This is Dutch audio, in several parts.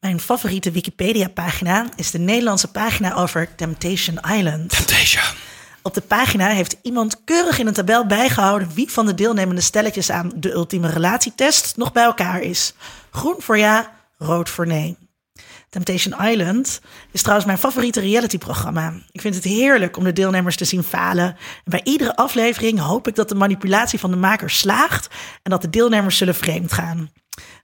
Mijn favoriete Wikipedia-pagina is de Nederlandse pagina over Temptation Island. Temptation. Op de pagina heeft iemand keurig in een tabel bijgehouden wie van de deelnemende stelletjes aan de ultieme relatietest nog bij elkaar is. Groen voor ja, rood voor nee. Temptation Island is trouwens mijn favoriete realityprogramma. Ik vind het heerlijk om de deelnemers te zien falen. En bij iedere aflevering hoop ik dat de manipulatie van de makers slaagt en dat de deelnemers zullen vreemd gaan.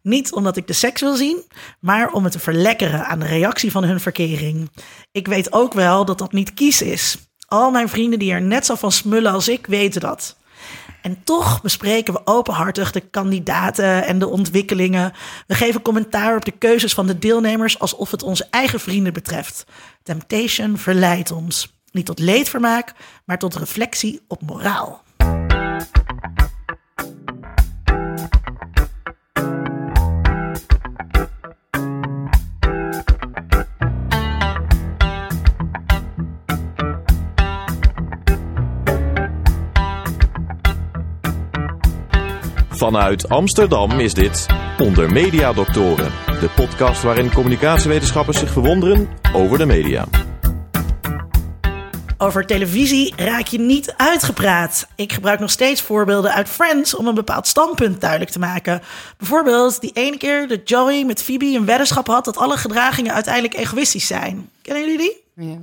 Niet omdat ik de seks wil zien, maar om het te verlekkeren aan de reactie van hun verkering. Ik weet ook wel dat dat niet kies is. Al mijn vrienden die er net zo van smullen als ik weten dat. En toch bespreken we openhartig de kandidaten en de ontwikkelingen. We geven commentaar op de keuzes van de deelnemers alsof het onze eigen vrienden betreft. Temptation verleidt ons. Niet tot leedvermaak, maar tot reflectie op moraal. Vanuit Amsterdam is dit Onder Mediadoktoren, de podcast waarin communicatiewetenschappers zich verwonderen over de media. Over televisie raak je niet uitgepraat. Ik gebruik nog steeds voorbeelden uit Friends om een bepaald standpunt duidelijk te maken. Bijvoorbeeld die ene keer dat Joey met Phoebe een weddenschap had dat alle gedragingen uiteindelijk egoïstisch zijn. Kennen jullie die? Ja.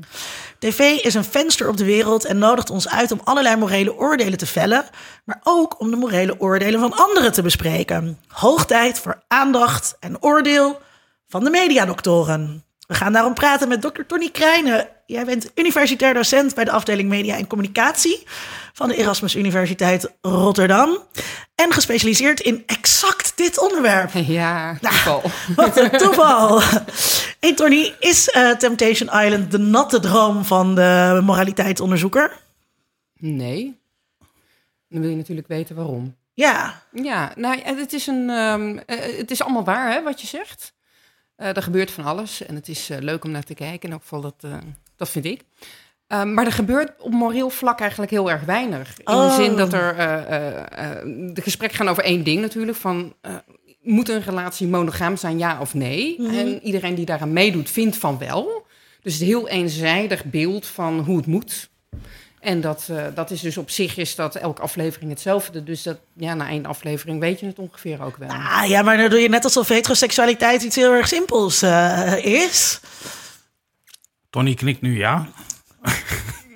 TV is een venster op de wereld en nodigt ons uit om allerlei morele oordelen te vellen, maar ook om de morele oordelen van anderen te bespreken. Hoog tijd voor aandacht en oordeel van de mediadoktoren. We gaan daarom praten met dokter Tony Krijnen. Jij bent universitair docent bij de afdeling Media en Communicatie van de Erasmus Universiteit Rotterdam. En gespecialiseerd in exact dit onderwerp. Ja, toeval. Nou, wat een toeval. Hey Tony, is Temptation Island de natte droom van de moraliteitsonderzoeker? Nee. Dan wil je natuurlijk weten waarom. Ja, nou, het is het is allemaal waar, hè, wat je zegt. Er gebeurt van alles en het is leuk om naar te kijken. In elk geval, dat vind ik. Maar er gebeurt op moreel vlak eigenlijk heel erg weinig. In de zin dat er de gesprekken gaan over één ding natuurlijk. Van, moet een relatie monogaam zijn, ja of nee? Mm-hmm. En iedereen die daaraan meedoet, vindt van wel. Dus het heel eenzijdig beeld van hoe het moet. En dat is dus op zich is dat elke aflevering hetzelfde. Dus dat, ja, na één aflevering weet je het ongeveer ook wel. Ah, ja, maar dan doe je net alsof heteroseksualiteit iets heel erg simpels is. Tony knikt nu ja.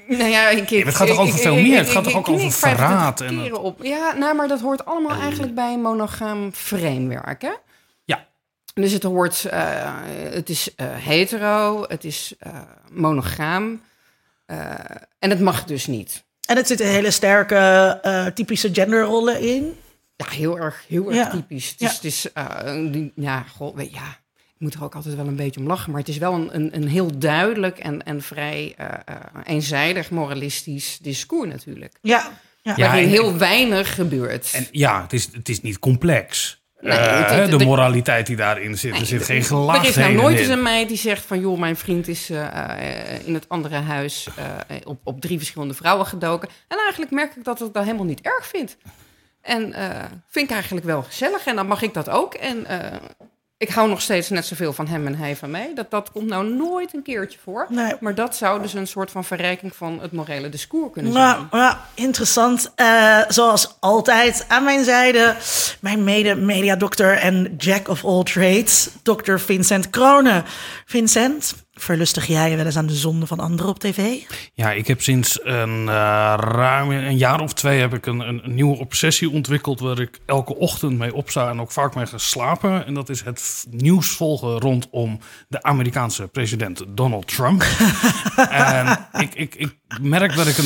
Nou ja, het gaat toch over veel meer? Het gaat toch ook over verraad? Ja, nou, maar dat hoort allemaal eigenlijk bij een monogaam framework, hè? Ja. Dus het hoort... het is hetero, het is monogaam. En het mag dus niet. En het zit een hele sterke typische genderrollen in. Ja, heel erg ja. Typisch. Het is... Ja. Het is ik moet er ook altijd wel een beetje om lachen, maar het is wel een heel duidelijk en vrij eenzijdig moralistisch discours natuurlijk. Ja. Waarin heel weinig gebeurt. En ja, het is niet complex. Nee, de moraliteit die daarin zit, er zit geen gelaagdheden in. Er is nou nooit eens een meid die zegt van, joh, mijn vriend is in het andere huis op 3 verschillende vrouwen gedoken. En eigenlijk merk ik dat ik dat helemaal niet erg vind. En vind ik eigenlijk wel gezellig en dan mag ik dat ook. En ik hou nog steeds net zoveel van hem en hij van mij. Dat komt nou nooit een keertje voor. Nee. Maar dat zou dus een soort van verrijking van het morele discours kunnen zijn. Nou, interessant. Zoals altijd aan mijn zijde mijn mede-mediadokter en jack of all trades, dokter Vincent Kroonen. Vincent, verlustig jij je wel eens aan de zonde van anderen op tv? Ja, ik heb sinds ruim een jaar of 2 heb ik een nieuwe obsessie ontwikkeld waar ik elke ochtend mee opsta en ook vaak mee ga slapen. En dat is het nieuws volgen rondom de Amerikaanse president Donald Trump. En ik merk dat ik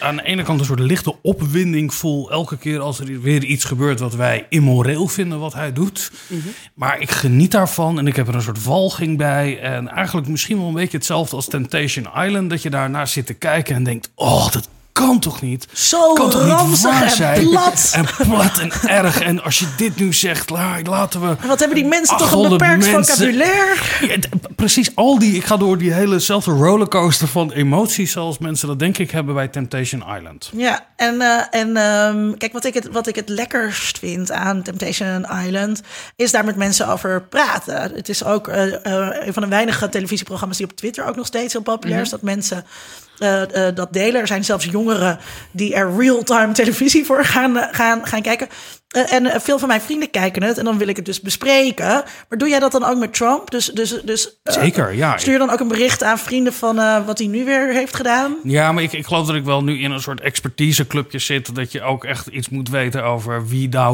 aan de ene kant een soort lichte opwinding voel elke keer als er weer iets gebeurt wat wij immoreel vinden wat hij doet. Mm-hmm. Maar ik geniet daarvan en ik heb er een soort walging bij. En eigenlijk misschien wel een beetje hetzelfde als Temptation Island, dat je daarnaar zit te kijken en denkt, oh, dat kan toch niet? Zo kan toch ranzig niet zijn? En plat en erg. En als je dit nu zegt, laten we... En wat hebben die mensen toch een beperkt vocabulaire? Ja, precies, ik ga door die helezelfde rollercoaster van emoties... zoals mensen dat denk ik hebben bij Temptation Island. Ja, en kijk, wat ik het lekkerst vind aan Temptation Island... is daar met mensen over praten. Het is ook een van de weinige televisieprogramma's... die op Twitter ook nog steeds heel populair is. Dat mensen... dat delen. Er zijn zelfs jongeren die er real-time televisie voor gaan kijken. En veel van mijn vrienden kijken het en dan wil ik het dus bespreken. Maar doe jij dat dan ook met Trump? Dus zeker, ja. Stuur dan ook een bericht aan vrienden van wat hij nu weer heeft gedaan? Ja, maar ik geloof dat ik wel nu in een soort expertiseclubje zit... dat je ook echt iets moet weten over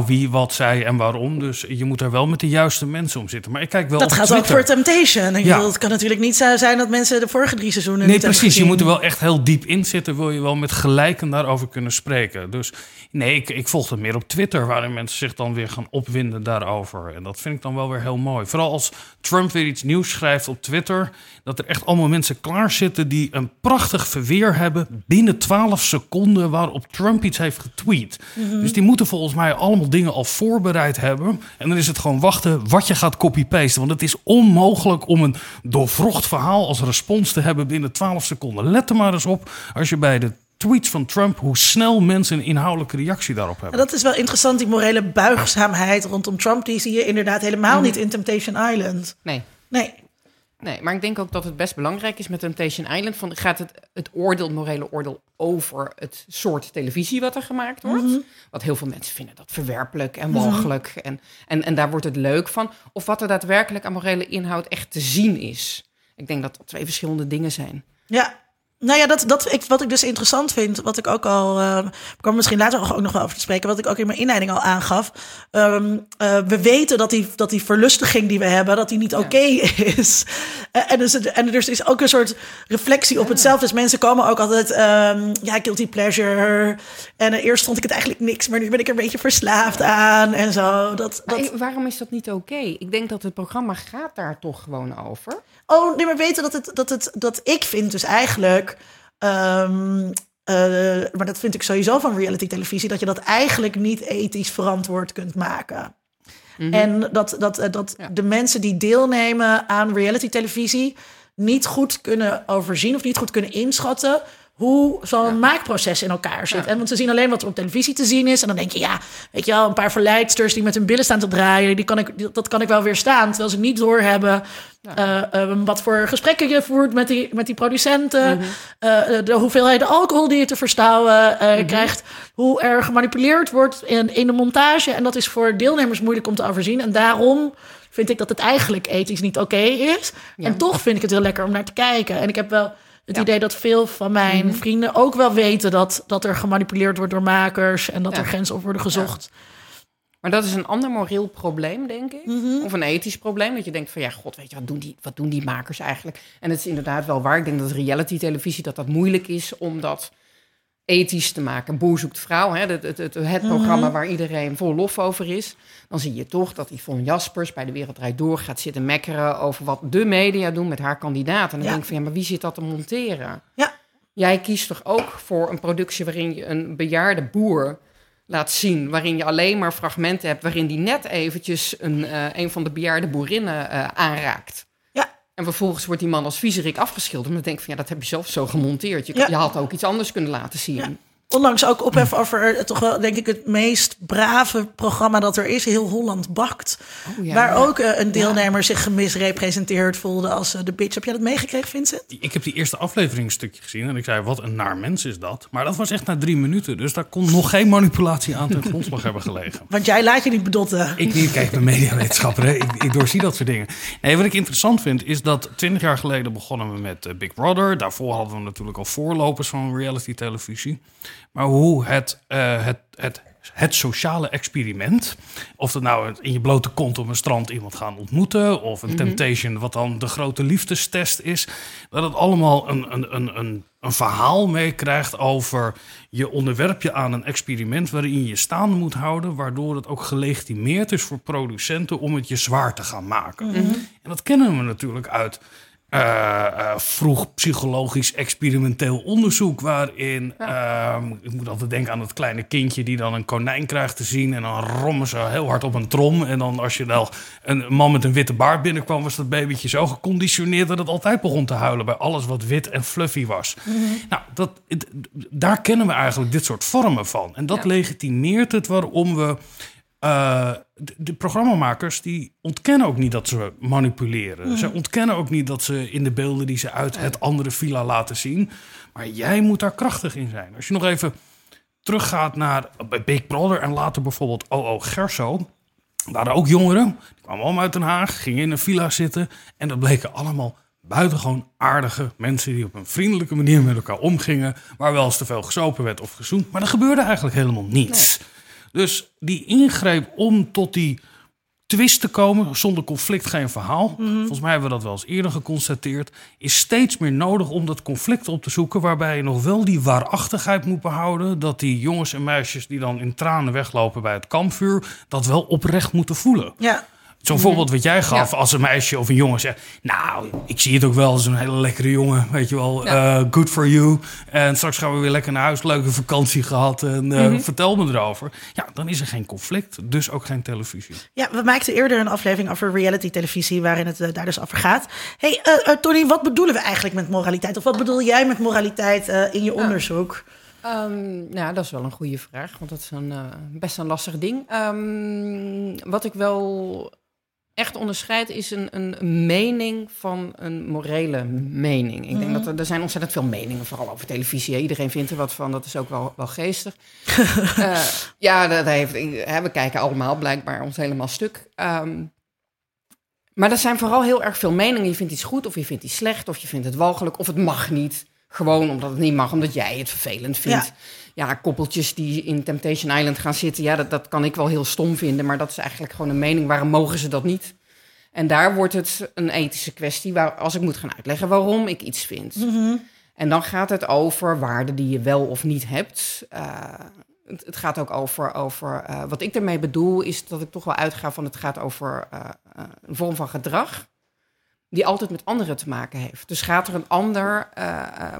wie, wat, zij en waarom. Dus je moet er wel met de juiste mensen om zitten. Maar ik kijk wel dat op gaat Twitter. Ook voor Temptation. Ik bedoel, het kan natuurlijk niet zo zijn dat mensen de vorige 3 seizoenen niet hebben gezien. Je moet er wel echt heel diep in zitten... wil je wel met gelijken daarover kunnen spreken. Dus nee, ik volg het meer op Twitter... waarin mensen zich dan weer gaan opwinden daarover. En dat vind ik dan wel weer heel mooi. Vooral als Trump weer iets nieuws schrijft op Twitter... dat er echt allemaal mensen klaar zitten... die een prachtig verweer hebben binnen 12 seconden... waarop Trump iets heeft getweet. Mm-hmm. Dus die moeten volgens mij allemaal dingen al voorbereid hebben. En dan is het gewoon wachten wat je gaat copy-pasten. Want het is onmogelijk om een doorvrocht verhaal... als respons te hebben binnen 12 seconden. Let er maar eens op als je bij de... tweets van Trump, hoe snel mensen een inhoudelijke reactie daarop hebben. En dat is wel interessant, die morele buigzaamheid rondom Trump... die zie je inderdaad helemaal niet in Temptation Island. Nee, maar ik denk ook dat het best belangrijk is met Temptation Island... van gaat het morele oordeel over het soort televisie wat er gemaakt wordt. Mm-hmm. Wat heel veel mensen vinden dat verwerpelijk en walgelijk. Mm-hmm. En daar wordt het leuk van. Of wat er daadwerkelijk aan morele inhoud echt te zien is. Ik denk dat dat 2 verschillende dingen zijn. Ja. Nou ja, wat ik dus interessant vind, wat ik ook al... ik kwam misschien later ook nog wel over te spreken... wat ik ook in mijn inleiding al aangaf. We weten dat die verlustiging die we hebben... dat die niet oké is. En dus is ook een soort reflectie op hetzelfde. Dus mensen komen ook altijd... guilty pleasure. En eerst vond ik het eigenlijk niks... maar nu ben ik er een beetje verslaafd aan en zo. Waarom is dat niet oké? Ik denk dat het programma gaat daar toch gewoon over. Oh, nee, maar weten dat ik vind dus eigenlijk... maar dat vind ik sowieso van reality televisie... dat je dat eigenlijk niet ethisch verantwoord kunt maken. Mm-hmm. En dat de mensen die deelnemen aan reality televisie... niet goed kunnen overzien of niet goed kunnen inschatten... hoe zo'n maakproces in elkaar zit. Ja. En want ze zien alleen wat er op televisie te zien is. En dan denk je, weet je wel, een paar verleidsters... die met hun billen staan te draaien, dat kan ik wel weerstaan. Terwijl ze niet doorhebben wat voor gesprekken je voert met die producenten. Mm-hmm. De hoeveelheid alcohol die je te verstouwen krijgt. Hoe er gemanipuleerd wordt in de montage. En dat is voor deelnemers moeilijk om te overzien. En daarom... vind ik dat het eigenlijk ethisch niet oké is. Ja. En toch vind ik het heel lekker om naar te kijken. En ik heb wel het idee dat veel van mijn vrienden ook wel weten... dat er gemanipuleerd wordt door makers... en dat er grenzen op worden gezocht. Ja. Maar dat is een ander moreel probleem, denk ik. Mm-hmm. Of een ethisch probleem. Dat je denkt van, weet je, wat doen die makers eigenlijk? En het is inderdaad wel waar. Ik denk dat reality-televisie dat moeilijk is... omdat ethisch te maken. Boer zoekt vrouw, het programma waar iedereen vol lof over is. Dan zie je toch dat Yvonne Jaspers bij De Wereld Draait Door gaat zitten mekkeren over wat de media doen met haar kandidaat. En dan denk ik van, maar wie zit dat te monteren? Ja. Jij kiest toch ook voor een productie waarin je een bejaarde boer laat zien, waarin je alleen maar fragmenten hebt, waarin die net eventjes een van de bejaarde boerinnen aanraakt. En vervolgens wordt die man als viezerik afgeschilderd. Maar dan denk ik van, dat heb je zelf zo gemonteerd. Je had ook iets anders kunnen laten zien. Ja. Onlangs ook ophef over toch wel, denk ik, het meest brave programma dat er is. Heel Holland bakt. Oh, ja, waar ook een deelnemer zich gemisrepresenteerd voelde als de bitch. Heb jij dat meegekregen, Vincent? Ik heb die eerste afleveringsstukje gezien en ik zei, wat een naar mens is dat. Maar dat was echt na 3 minuten. Dus daar kon nog geen manipulatie aan ten grondslag hebben gelegen. Want jij laat je niet bedotten. Ik niet. Kijk, de mediawetenschapper. Ik doorzie dat soort dingen. Nee, wat ik interessant vind is dat 20 jaar geleden begonnen we met Big Brother. Daarvoor hadden we natuurlijk al voorlopers van reality televisie. Maar hoe het sociale experiment... of dat nou in je blote kont op een strand iemand gaan ontmoeten... of een Temptation, wat dan de grote liefdestest is... dat het allemaal een verhaal meekrijgt over... je onderwerp je aan een experiment waarin je staande moet houden... waardoor het ook gelegitimeerd is voor producenten... om het je zwaar te gaan maken. Mm-hmm. En dat kennen we natuurlijk uit... vroeg psychologisch experimenteel onderzoek waarin... Ja. Ik moet altijd denken aan dat kleine kindje die dan een konijn krijgt te zien... en dan rommen ze heel hard op een trom. En dan als je wel een man met een witte baard binnenkwam... was dat babytje zo geconditioneerd dat het altijd begon te huilen... bij alles wat wit en fluffy was. Mm-hmm. Nou, daar kennen we eigenlijk dit soort vormen van. En dat legitimeert het waarom we... De programmamakers die ontkennen ook niet dat ze manipuleren. Mm. Ze ontkennen ook niet dat ze in de beelden die ze uit het andere villa laten zien. Maar jij moet daar krachtig in zijn. Als je nog even teruggaat naar Big Brother en later bijvoorbeeld O.O. Gerso. Waren ook jongeren, die kwamen allemaal uit Den Haag, gingen in een villa zitten. En dat bleken allemaal buitengewoon aardige mensen die op een vriendelijke manier met elkaar omgingen. Waar wel eens te veel gesopen werd of gezoend. Maar er gebeurde eigenlijk helemaal niets. Nee. Dus die ingreep om tot die twist te komen... zonder conflict geen verhaal... Mm-hmm. Volgens mij hebben we dat wel eens eerder geconstateerd... is steeds meer nodig om dat conflict op te zoeken... waarbij je nog wel die waarachtigheid moet behouden... dat die jongens en meisjes die dan in tranen weglopen bij het kampvuur... dat wel oprecht moeten voelen. Ja. Zo'n voorbeeld wat jij gaf als een meisje of een jongen zegt... nou, ik zie het ook wel als een hele lekkere jongen, weet je wel. Ja. Good for you. En straks gaan we weer lekker naar huis. Leuke vakantie gehad. En vertel me erover. Ja, dan is er geen conflict. Dus ook geen televisie. Ja, we maakten eerder een aflevering over reality televisie... waarin het daar dus over gaat. Hey, Tony, wat bedoelen we eigenlijk met moraliteit? Of wat bedoel jij met moraliteit in je onderzoek? Nou, dat is wel een goede vraag. Want dat is een, best een lastig ding. Wat ik wel... echt onderscheid is een mening van een morele mening. Ik denk dat er zijn ontzettend veel meningen, vooral over televisie. Hè. Iedereen vindt er wat van, dat is ook wel geestig. We kijken allemaal blijkbaar ons helemaal stuk. Maar er zijn vooral heel erg veel meningen. Je vindt iets goed of je vindt iets slecht... of je vindt het walgelijk of het mag niet. Gewoon omdat het niet mag, omdat jij het vervelend vindt. Ja, koppeltjes die in Temptation Island gaan zitten... ja, dat kan ik wel heel stom vinden... maar dat is eigenlijk gewoon een mening. Waarom mogen ze dat niet? En daar wordt het een ethische kwestie... als ik moet gaan uitleggen waarom ik iets vind. Mm-hmm. En dan gaat het over waarden die je wel of niet hebt. Het gaat ook over wat ik daarmee bedoel is dat ik toch wel uitga van... het gaat over een vorm van gedrag... die altijd met anderen te maken heeft. Dus gaat er een ander,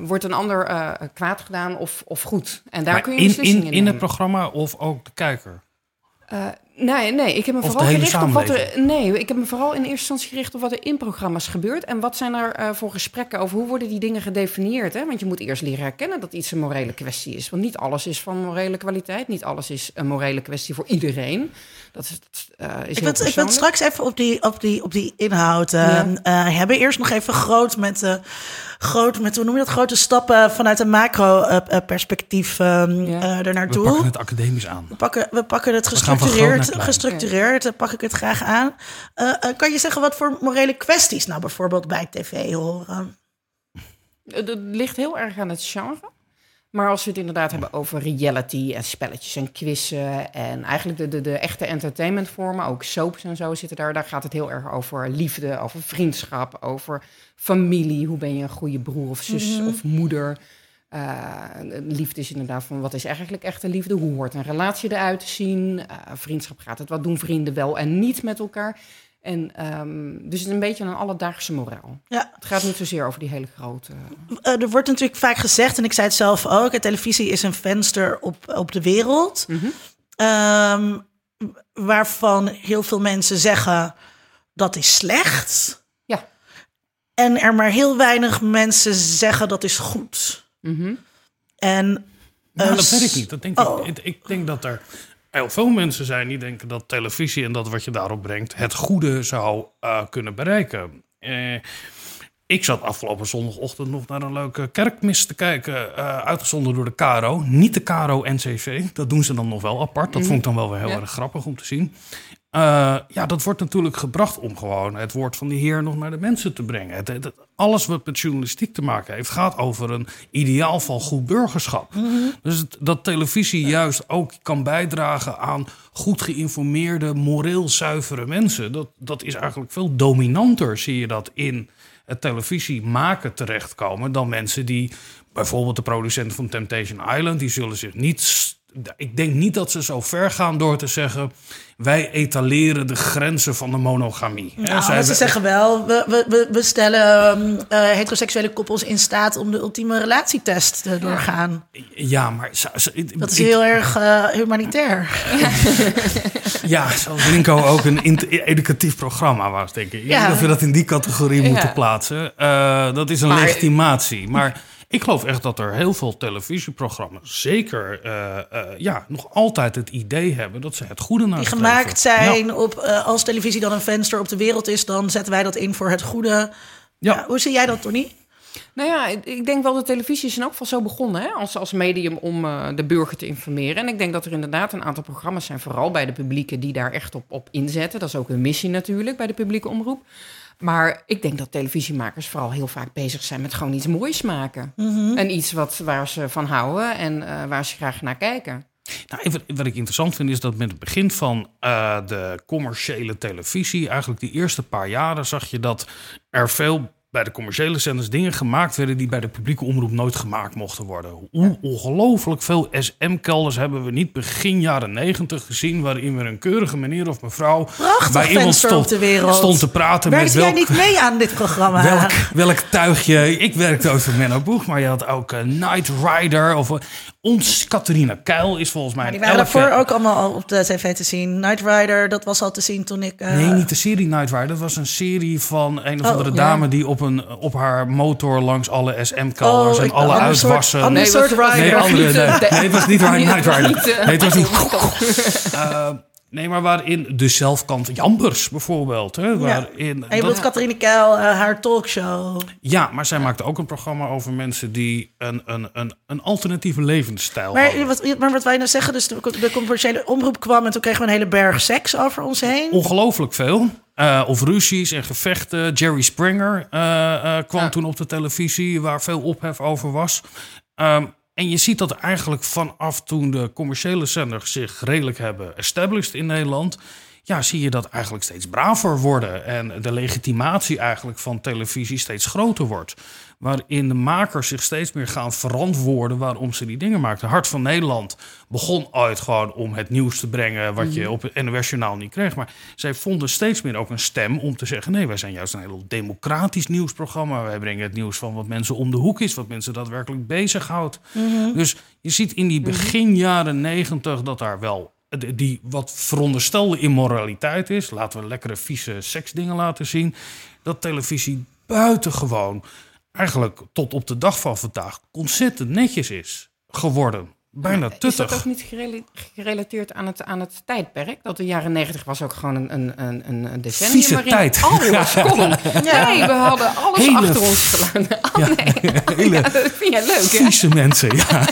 wordt een ander kwaad gedaan of goed? En daar maar kun je beslissingen in nemen. In het programma of ook de kijker? Nee, ik heb me vooral gericht op wat er. Nee, ik heb me vooral in eerste instantie gericht op wat er in programma's gebeurt. En wat zijn er voor gesprekken over hoe worden die dingen gedefinieerd? Hè? Want je moet eerst leren herkennen dat iets een morele kwestie is. Want niet alles is van morele kwaliteit. Niet alles is een morele kwestie voor iedereen. Dat is ik wil straks even op die inhoud hebben. Eerst nog even groot met, hoe noem je dat? Grote stappen vanuit een macro-perspectief ernaartoe. We pakken het academisch aan. We pakken het gestructureerd. Dan pak ik het graag aan. Kan je zeggen wat voor morele kwesties nou bijvoorbeeld bij tv horen? Het ligt heel erg aan het genre. Maar als we het inderdaad hebben over reality en spelletjes en quizzen... en eigenlijk de echte entertainmentvormen, ook soaps en zo zitten daar... gaat het heel erg over liefde, over vriendschap, over familie. Hoe ben je een goede broer of zus of moeder? Liefde is inderdaad van wat is eigenlijk echte liefde? Hoe hoort een relatie eruit te zien? Vriendschap gaat het, wat doen vrienden wel en niet met elkaar? En dus het is een beetje een alledaagse moraal. Ja. Het gaat niet zozeer over die hele grote... Er wordt natuurlijk vaak gezegd, en ik zei het zelf ook... televisie is een venster op de wereld. Mm-hmm. Waarvan heel veel mensen zeggen, dat is slecht. Ja. En er maar heel weinig mensen zeggen, dat is goed. Mm-hmm. Nou, dat weet ik niet. Dat denk ik denk dat er... heel veel mensen zijn die denken dat televisie en dat wat je daarop brengt... het goede zou kunnen bereiken. Ik zat afgelopen zondagochtend nog naar een leuke kerkmis te kijken... uitgezonden door de KRO. Niet de KRO-NCV, dat doen ze dan nog wel apart. Dat vond ik dan wel weer heel erg grappig om te zien. Dat wordt natuurlijk gebracht om gewoon het woord van de Heer... nog naar de mensen te brengen. Alles wat met journalistiek te maken heeft... gaat over een ideaal van goed burgerschap. Mm-hmm. Dus dat televisie juist ook kan bijdragen... aan goed geïnformeerde, moreel zuivere mensen. Dat is eigenlijk veel dominanter, zie je dat in... het televisie maken terechtkomen dan mensen die... bijvoorbeeld de producent van Temptation Island... die zullen zich niet ik denk niet dat ze zo ver gaan door te zeggen... wij etaleren de grenzen van de monogamie. Nou, ze zeggen wel, we stellen heteroseksuele koppels in staat... om de ultieme relatietest te doorgaan. Ja, maar... dat is heel erg humanitair. Ja, zoals Linko ook een educatief programma was, denk ik. Ja. Dat we dat in die categorie moeten plaatsen. Dat is een legitimatie, maar... Ik geloof echt dat er heel veel televisieprogramma's... zeker nog altijd het idee hebben dat ze het goede nastreven. Die gemaakt zijn op... als televisie dan een venster op de wereld is... dan zetten wij dat in voor het goede. Ja. Hoe zie jij dat, Tony? Nou ja, ik denk wel dat televisie is in elk geval zo begonnen... Hè? Als medium om de burger te informeren. En ik denk dat er inderdaad een aantal programma's zijn... vooral bij de publieken die daar echt op inzetten. Dat is ook hun missie natuurlijk bij de publieke omroep. Maar ik denk dat televisiemakers vooral heel vaak bezig zijn... met gewoon iets moois maken. Mm-hmm. En iets waar ze van houden en waar ze graag naar kijken. Nou, wat ik interessant vind is dat met het begin van de commerciële televisie... eigenlijk die eerste paar jaren zag je dat er veel... bij de commerciële zenders dingen gemaakt werden... die bij de publieke omroep nooit gemaakt mochten worden. Hoe ongelooflijk veel SM-kelders hebben we niet begin jaren 90 gezien... waarin we een keurige meneer of mevrouw... Prachtig bij iemand stond te praten. Werkte jij niet mee aan dit programma? Welk tuigje... Ik werkte ook voor Menno Boeg, maar je had ook Knight Rider. Of Catharina Keil is volgens mij... Maar die waren daarvoor ook allemaal al op de tv te zien. Knight Rider, dat was al te zien toen ik... Nee, niet de serie Knight Rider. Dat was een serie van een of andere dame... die op haar motor langs alle SM-kelders en alle uitwassen. Het was niet waar Knight Rider. Nee, het was niet... nee, maar waarin de zelfkant Jambers bijvoorbeeld. Hè, waarin en je bedoelt Catharina Keil, haar talkshow. Ja, maar zij maakte ook een programma over mensen die een alternatieve levensstijl hadden. Maar wat wij nou zeggen, dus de commerciële omroep kwam... en toen kregen we een hele berg seks over ons heen. Ongelooflijk veel. Of ruzies en gevechten. Jerry Springer kwam toen op de televisie... waar veel ophef over was. En je ziet dat eigenlijk vanaf toen de commerciële zenders... zich redelijk hebben established in Nederland... ja, zie je dat eigenlijk steeds braver worden... en de legitimatie eigenlijk van televisie steeds groter wordt... waarin de makers zich steeds meer gaan verantwoorden... waarom ze die dingen maakten. Hart van Nederland begon ooit gewoon om het nieuws te brengen... wat je op het NOS-journaal niet kreeg. Maar zij vonden steeds meer ook een stem om te zeggen... nee, wij zijn juist een heel democratisch nieuwsprogramma. Wij brengen het nieuws van wat mensen om de hoek is... wat mensen daadwerkelijk bezighoudt. Mm-hmm. Dus je ziet in die begin jaren 90 dat daar wel... die wat veronderstelde immoraliteit is... laten we lekkere vieze seksdingen laten zien... dat televisie buitengewoon... eigenlijk tot op de dag van vandaag ontzettend netjes is geworden. Bijna tuttig. Is dat ook niet gerelateerd aan het tijdperk? Dat de jaren 90 was ook gewoon een decennium vieze waarin tijd. Alles kon. Nee, we hadden alles hele achter ons gelaten. Dat vind jij leuk, hè? Vieze mensen, ja.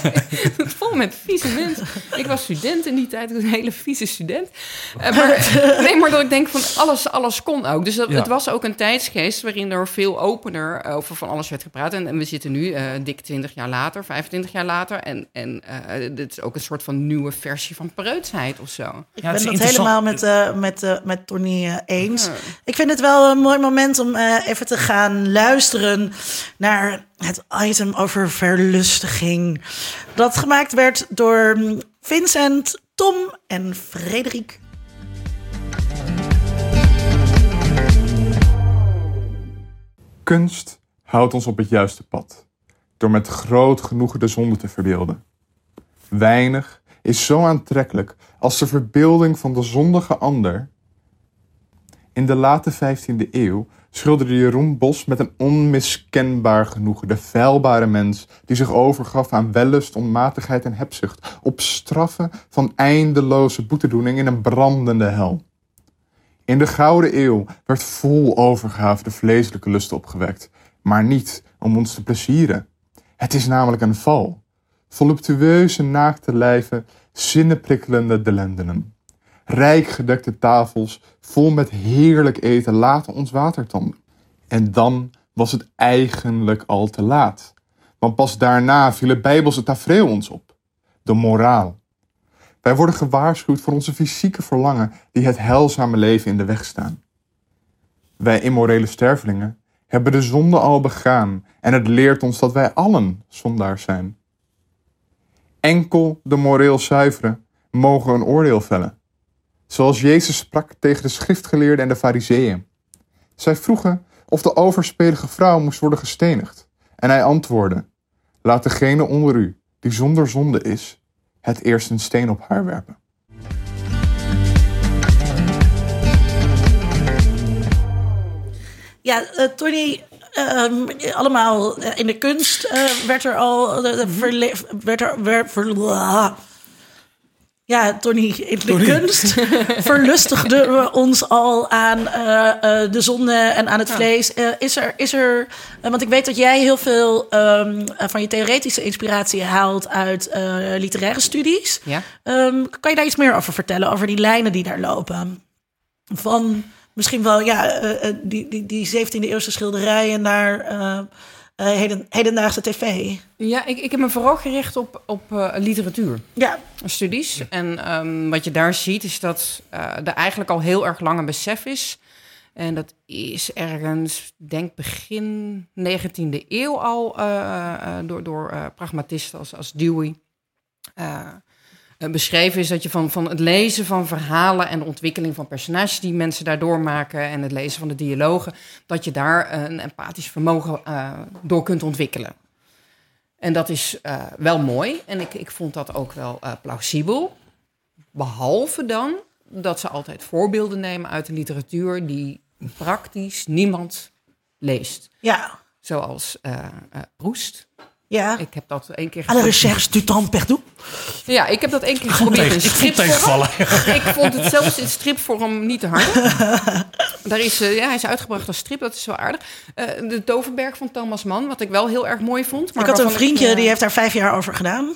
Vol met vieze mensen. Ik was student in die tijd, ik was een hele vieze student. Maar dat ik denk van alles kon ook. Dus het was ook een tijdsgeest waarin er veel opener over van alles werd gepraat. En we zitten nu dik 20 jaar later, 25 jaar later dit is ook een soort van nieuwe versie van preutsheid of zo. Ik ben dat helemaal met Tony eens. Ja. Ik vind het wel een mooi moment om even te gaan luisteren naar het item over verlustiging. Dat gemaakt werd door Vincent, Tom en Frederik. Kunst houdt ons op het juiste pad. Door met groot genoegen de zonde te verbeelden. Weinig is zo aantrekkelijk als de verbeelding van de zondige ander. In de late 15e eeuw schilderde Jeroen Bos met een onmiskenbaar genoegen de feilbare mens die zich overgaf aan wellust, onmatigheid en hebzucht, op straffen van eindeloze boetedoening in een brandende hel. In de Gouden Eeuw werd vol overgave de vleeselijke lust opgewekt, maar niet om ons te plezieren. Het is namelijk een val. Voluptueuze naakte lijven, zinnenprikkelende delendenen. Rijk gedekte tafels, vol met heerlijk eten, laten ons watertanden. En dan was het eigenlijk al te laat. Want pas daarna viel het bijbelse tafereel ons op. De moraal. Wij worden gewaarschuwd voor onze fysieke verlangen die het heilzame leven in de weg staan. Wij immorele stervelingen hebben de zonde al begaan en het leert ons dat wij allen zondaars zijn. Enkel de moreel zuivere mogen een oordeel vellen. Zoals Jezus sprak tegen de schriftgeleerden en de fariseeën. Zij vroegen of de overspelige vrouw moest worden gestenigd. En hij antwoordde: laat degene onder u die zonder zonde is, het eerst een steen op haar werpen. Ja, Tony, allemaal in de kunst werd er al... Ja, Tony, in de kunst verlustigden we ons al aan de zonde en aan het vlees. Want ik weet dat jij heel veel van je theoretische inspiratie haalt uit literaire studies. Ja. Kan je daar iets meer over vertellen, over die lijnen die daar lopen? Van misschien wel die 17e eeuwse schilderijen naar... hedendaagse tv. Ja, ik heb me vooral gericht op literatuur. Ja. Studies. Ja. En wat je daar ziet is dat er eigenlijk al heel erg lang een besef is. En dat is ergens, denk begin 19e eeuw al door pragmatisten als Dewey beschreven is. Dat je van het lezen van verhalen en de ontwikkeling van personages die mensen daardoor maken en het lezen van de dialogen, dat je daar een empathisch vermogen door kunt ontwikkelen. En dat is wel mooi. En ik vond dat ook wel plausibel. Behalve dan dat ze altijd voorbeelden nemen uit de literatuur die praktisch niemand leest. Ja. Zoals Proust. Ja. Ik heb dat één keer... recherche du temps perdu. Ja, ik heb dat één keer geprobeerd in stripvorm. Ik vond het zelfs in stripvorm niet te hard. Hij is uitgebracht als strip, dat is wel aardig. De Toverberg van Thomas Mann, wat ik wel heel erg mooi vond. Maar ik had een vriendje, die heeft daar 5 jaar over gedaan.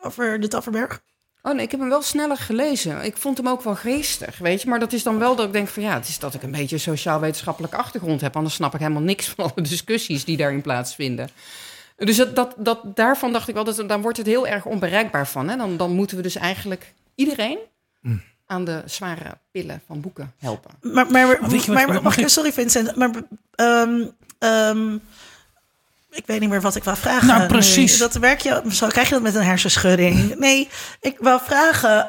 Over de Toverberg. Oh nee, ik heb hem wel sneller gelezen. Ik vond hem ook wel geestig, weet je. Maar dat is dan wel dat ik denk van ja, het is dat ik een beetje een sociaal-wetenschappelijke achtergrond heb. Anders snap ik helemaal niks van alle discussies die daarin plaatsvinden. Dus daarvan dacht ik wel, dan wordt het heel erg onbereikbaar van. Hè? Dan moeten we dus eigenlijk iedereen aan de zware pillen van boeken helpen. Maar sorry Vincent, maar ik weet niet meer wat ik wou vragen. Nou, precies. Dat krijg je dat met een hersenschudding? Nee, ik wou vragen,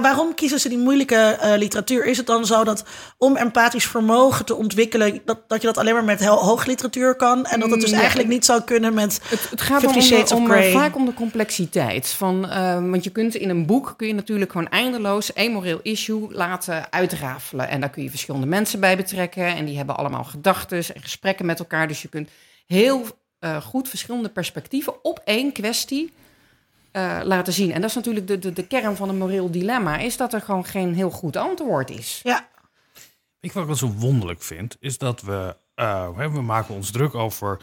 waarom kiezen ze die moeilijke literatuur? Is het dan zo dat om empathisch vermogen te ontwikkelen, dat je dat alleen maar met heel hoog literatuur kan? En dat het dus eigenlijk niet zou kunnen met het gaat Fifty Shades of Grey? Vaak om de complexiteit. Want je kunt in een boek natuurlijk gewoon eindeloos één moreel issue laten uitrafelen. En daar kun je verschillende mensen bij betrekken. En die hebben allemaal gedachtes en gesprekken met elkaar. Dus je kunt heel goed verschillende perspectieven op één kwestie laten zien. En dat is natuurlijk de kern van een moreel dilemma, is dat er gewoon geen heel goed antwoord is. Ja. Wat ik wel zo wonderlijk vind, is dat we maken ons druk over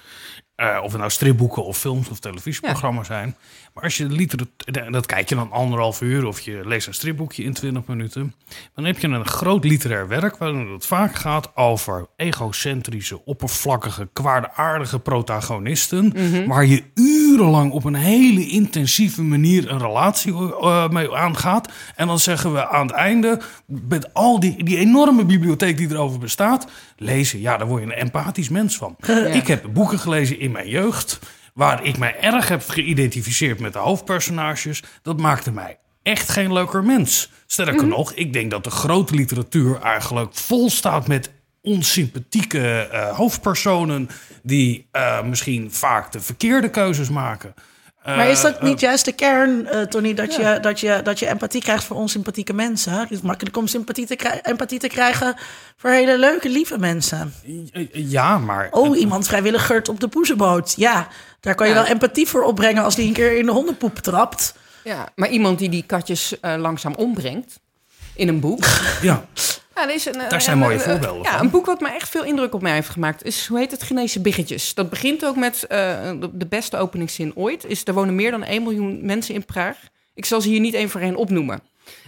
of het nou stripboeken of films of televisieprogramma's zijn. Maar als je literatuur, dat kijk je dan 1,5 uur of je leest een stripboekje in 20 minuten. Dan heb je een groot literair werk waarin het vaak gaat over egocentrische, oppervlakkige, kwaadaardige protagonisten. Mm-hmm. Waar je urenlang op een hele intensieve manier een relatie mee aangaat. En dan zeggen we aan het einde, met al die enorme bibliotheek die erover bestaat, lezen, ja, daar word je een empathisch mens van. Ja. Ik heb boeken gelezen in mijn jeugd, waar ik mij erg heb geïdentificeerd met de hoofdpersonages. Dat maakte mij echt geen leuker mens. Sterker nog, ik denk dat de grote literatuur eigenlijk vol staat met onsympathieke hoofdpersonen die misschien vaak de verkeerde keuzes maken. Maar is dat niet juist de kern, Tony, dat je empathie krijgt voor onsympathieke mensen? Het is makkelijk om empathie te krijgen voor hele leuke, lieve mensen. Ja, maar... iemand vrijwilligert op de poezenboot. Ja, daar kan je wel empathie voor opbrengen als die een keer in de hondenpoep trapt. Ja, maar iemand die katjes langzaam ombrengt in een boek. Ja. Ja, daar zijn mooie voorbeelden van. Ja, een boek wat me echt veel indruk op mij heeft gemaakt is, hoe heet het, Chinese biggetjes. Dat begint ook met de beste openingszin ooit. Er wonen meer dan 1 miljoen mensen in Praag. Ik zal ze hier niet één voor één opnoemen.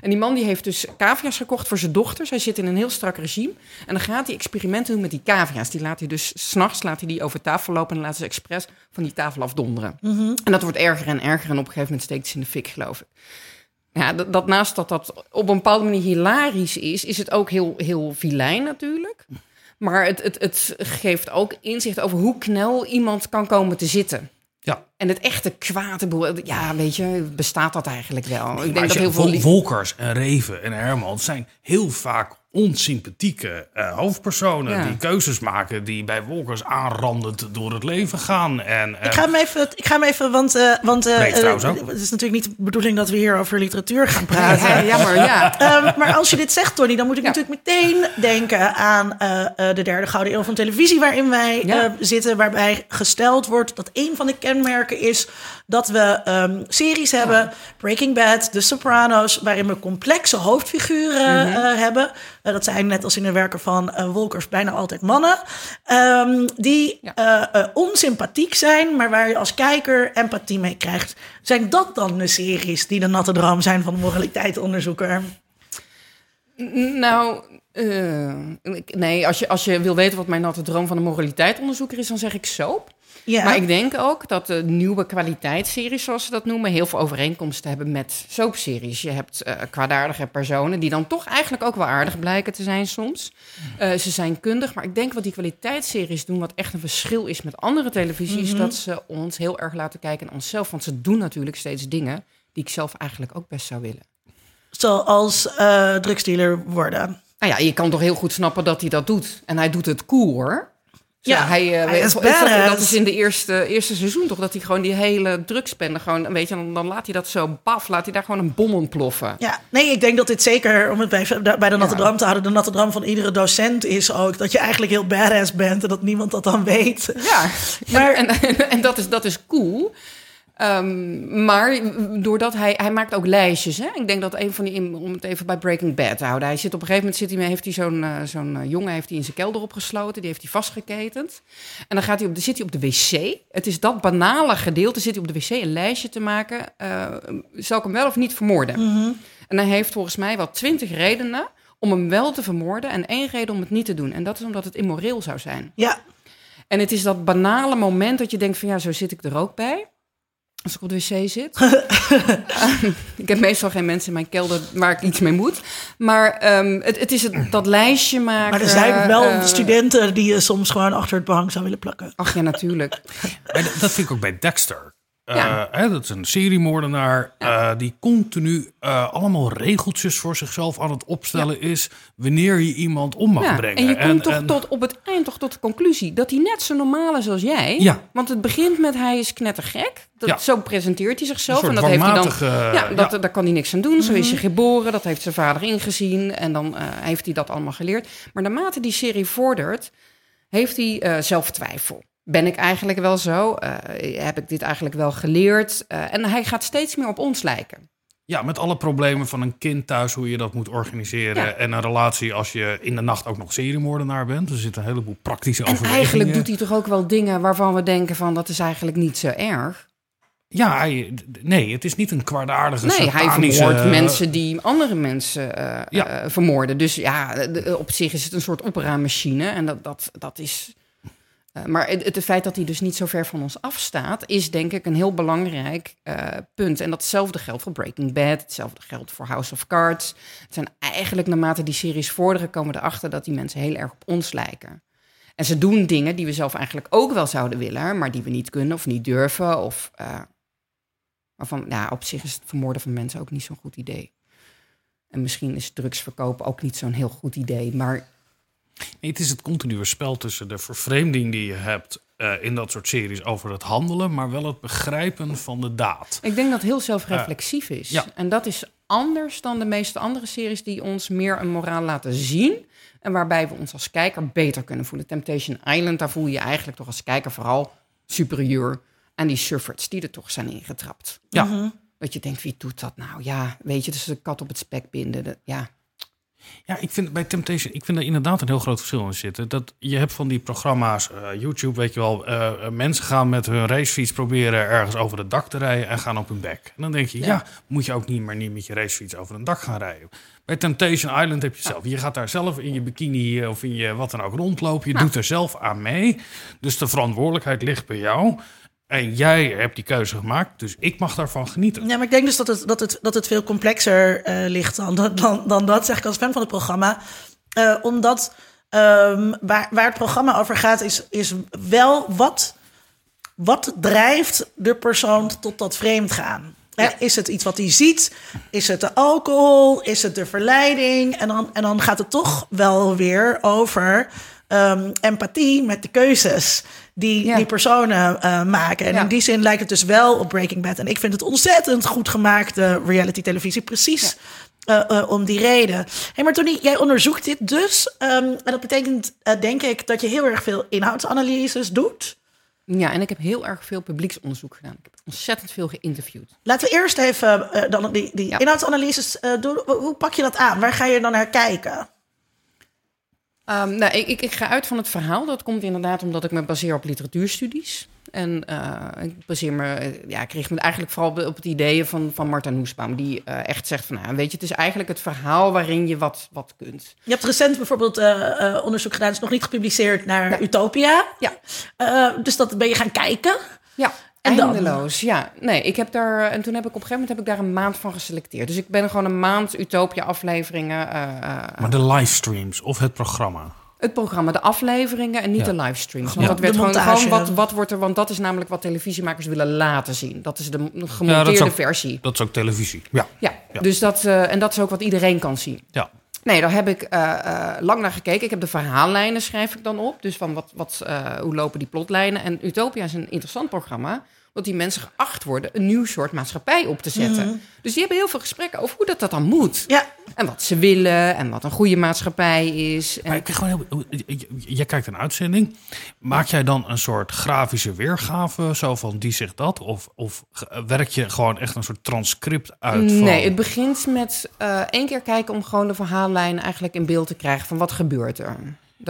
En die man die heeft dus cavia's gekocht voor zijn dochters. Hij zit in een heel strak regime. En dan gaat hij experimenten doen met die cavia's. Die laat hij dus 's nachts over tafel lopen en laat ze expres van die tafel afdonderen. Mm-hmm. En dat wordt erger en erger. En op een gegeven moment steekt ze in de fik, geloof ik. Ja, dat naast dat op een bepaalde manier hilarisch is, is het ook heel, heel vilijn natuurlijk. Maar het geeft ook inzicht over hoe knel iemand kan komen te zitten. Ja. En het echte kwaad, ja, weet je, bestaat dat eigenlijk wel? Nee, ik denk dat heel veel Wolkers en Reven en Hermans zijn heel vaak onsympathieke hoofdpersonen... Ja. Die keuzes maken, die bij Wolkers aanrandend door het leven gaan. En, ik ga hem even, want het is natuurlijk niet de bedoeling... dat we hier over literatuur gaan praten. Ja, jammer, ja. Maar als je dit zegt, Tony, dan moet ik natuurlijk meteen denken... aan de derde gouden eeuw van televisie waarin wij zitten... waarbij gesteld wordt dat een van de kenmerken is... dat we series hebben, Breaking Bad, The Sopranos... waarin we complexe hoofdfiguren hebben... dat zijn, net als in de werken van Wolkers, bijna altijd mannen... die onsympathiek zijn, maar waar je als kijker empathie mee krijgt. Zijn dat dan de series die de natte droom zijn van de moraliteitsonderzoeker? Nou, nee, als je wil weten wat mijn natte droom van de moraliteitsonderzoeker is... dan zeg ik soap. Ja. Maar ik denk ook dat de nieuwe kwaliteitsseries, zoals ze dat noemen... heel veel overeenkomsten hebben met soapseries. Je hebt kwaadaardige personen die dan toch eigenlijk ook wel aardig blijken te zijn soms. Ze zijn kundig, maar ik denk wat die kwaliteitsseries doen... wat echt een verschil is met andere televisies... dat ze ons heel erg laten kijken naar onszelf. Want ze doen natuurlijk steeds dingen die ik zelf eigenlijk ook best zou willen. Zoals drugsdealer worden. Nou ja, je kan toch heel goed snappen dat hij dat doet. En hij doet het cool, hoor. Ja, ja, hij is badass. Dat is in de eerste seizoen toch, dat hij gewoon die hele drugspende gewoon, weet je, dan laat hij dat zo baf, laat hij daar gewoon een bom ontploffen. Ja, nee, ik denk dat dit zeker, om het bij de natte droom te houden, de natte droom van iedere docent is ook dat je eigenlijk heel badass bent en dat niemand dat dan weet. Ja, maar... en dat is cool. Maar doordat hij maakt ook lijstjes. Hè? Ik denk dat een van die, om het even bij Breaking Bad te houden. Hij zit op een gegeven moment, heeft hij zo'n jongen heeft hij in zijn kelder opgesloten. Die heeft hij vastgeketend. En dan zit hij op de wc. Het is dat banale gedeelte. Zit hij op de wc een lijstje te maken. Zal ik hem wel of niet vermoorden? En hij heeft volgens mij wel 20 redenen om hem wel te vermoorden. En 1 reden om het niet te doen. En dat is omdat het immoreel zou zijn. Ja. En het is dat banale moment dat je denkt van ja, zo zit ik er ook bij. Als ik op de wc zit. Ik heb meestal geen mensen in mijn kelder waar ik iets mee moet. Maar het is dat lijstje maken. Maar er zijn wel studenten die je soms gewoon achter het behang zou willen plakken. Ach ja, natuurlijk. Dat vind ik ook bij Dexter. Ja. Dat is een seriemoordenaar die continu allemaal regeltjes voor zichzelf aan het opstellen is... wanneer je iemand om mag brengen. En je komt tot op het eind toch tot de conclusie... dat hij net zo normaal is als jij. Ja. Want het begint met hij is knettergek. Zo presenteert hij zichzelf. En dat heeft hij dan. Daar kan hij niks aan doen. Zo is hij geboren. Dat heeft zijn vader ingezien. En dan heeft hij dat allemaal geleerd. Maar naarmate die serie vordert, heeft hij zelftwijfel. Ben ik eigenlijk wel zo? Heb ik dit eigenlijk wel geleerd? En hij gaat steeds meer op ons lijken. Ja, met alle problemen van een kind thuis, hoe je dat moet organiseren. Ja. En een relatie als je in de nacht ook nog seriemoordenaar bent. Dus er zitten een heleboel praktische overwegingen. En eigenlijk doet hij toch ook wel dingen waarvan we denken van dat is eigenlijk niet zo erg. Ja, het is niet een kwaadaardige satanische... hij vermoordt mensen die andere mensen vermoorden. Dus ja, op zich is het een soort opruimmachine. En dat is... maar het feit dat hij dus niet zo ver van ons afstaat... is denk ik een heel belangrijk punt. En datzelfde geldt voor Breaking Bad. Hetzelfde geldt voor House of Cards. Het zijn eigenlijk, naarmate die series vorderen... komen we erachter dat die mensen heel erg op ons lijken. En ze doen dingen die we zelf eigenlijk ook wel zouden willen... maar die we niet kunnen of niet durven. Of op zich is het vermoorden van mensen ook niet zo'n goed idee. En misschien is drugsverkopen ook niet zo'n heel goed idee, maar... Nee, het is het continue spel tussen de vervreemding die je hebt in dat soort series over het handelen, maar wel het begrijpen van de daad. Ik denk dat het heel zelfreflexief is. Ja. En dat is anders dan de meeste andere series die ons meer een moraal laten zien en waarbij we ons als kijker beter kunnen voelen. Temptation Island, daar voel je eigenlijk toch als kijker vooral superieur aan die suffragettes die er toch zijn ingetrapt. Ja. Dat je denkt, wie doet dat nou? Ja, weet je, dus de kat op het spek binden. Ja, ik vind bij Temptation, daar inderdaad een heel groot verschil in zitten. Dat je hebt van die programma's, YouTube, weet je wel... mensen gaan met hun racefiets proberen ergens over het dak te rijden... en gaan op hun bek. En dan denk je, moet je ook niet met je racefiets over een dak gaan rijden. Bij Temptation Island heb je zelf. Je gaat daar zelf in je bikini of in je wat dan ook rondlopen. Je doet er zelf aan mee. Dus de verantwoordelijkheid ligt bij jou... En jij hebt die keuze gemaakt, dus ik mag daarvan genieten. Ja, maar ik denk dus dat het veel complexer ligt dan dat, zeg ik als fan van het programma. Omdat waar het programma over gaat, is wel wat... Wat drijft de persoon tot dat vreemdgaan? Ja. Is het iets wat hij ziet? Is het de alcohol? Is het de verleiding? En dan gaat het toch wel weer over empathie met de keuzes die die personen maken. En in die zin lijkt het dus wel op Breaking Bad. En ik vind het ontzettend goed gemaakte reality televisie. Precies om die reden. Hey, maar Tony, jij onderzoekt dit dus. En dat betekent, denk ik, dat je heel erg veel inhoudsanalyses doet. Ja, en ik heb heel erg veel publieksonderzoek gedaan. Ik heb ontzettend veel geïnterviewd. Laten we eerst even dan die inhoudsanalyses doen. Hoe pak je dat aan? Waar ga je dan naar kijken? Ik ga uit van het verhaal. Dat komt inderdaad omdat ik me baseer op literatuurstudies. En ik richt me eigenlijk vooral op het idee van Martha Nussbaum. Die echt zegt van, nou, weet je, het is eigenlijk het verhaal waarin je wat kunt. Je hebt recent bijvoorbeeld onderzoek gedaan, is nog niet gepubliceerd, naar Utopia. Ja. Dus dat ben je gaan kijken. Ja. En eindeloos, dan? Ja. Nee, ik heb daar. En toen heb ik op een gegeven moment daar een maand van geselecteerd. Dus ik ben gewoon een maand Utopia-afleveringen. Maar de livestreams of het programma? Het programma, de afleveringen en niet de livestreams. Want dat werd gewoon wat wordt er. Want dat is namelijk wat televisiemakers willen laten zien. Dat is de gemonteerde versie. Dat is ook televisie. Ja. Dus dat, en dat is ook wat iedereen kan zien. Ja. Nee, daar heb ik lang naar gekeken. Ik heb de verhaallijnen, schrijf ik dan op. Dus van hoe lopen die plotlijnen? En Utopia is een interessant programma. Want die mensen geacht worden een nieuw soort maatschappij op te zetten. Mm-hmm. Dus die hebben heel veel gesprekken over hoe dat dan moet. Ja. En wat ze willen en wat een goede maatschappij is. En... Maar ik krijg gewoon jij kijkt een uitzending. Maak jij dan een soort grafische weergave? Zo van die zegt dat? Of werk je gewoon echt een soort transcript uit? Van... Nee, het begint met één keer kijken om gewoon de verhaallijn eigenlijk in beeld te krijgen van wat gebeurt er.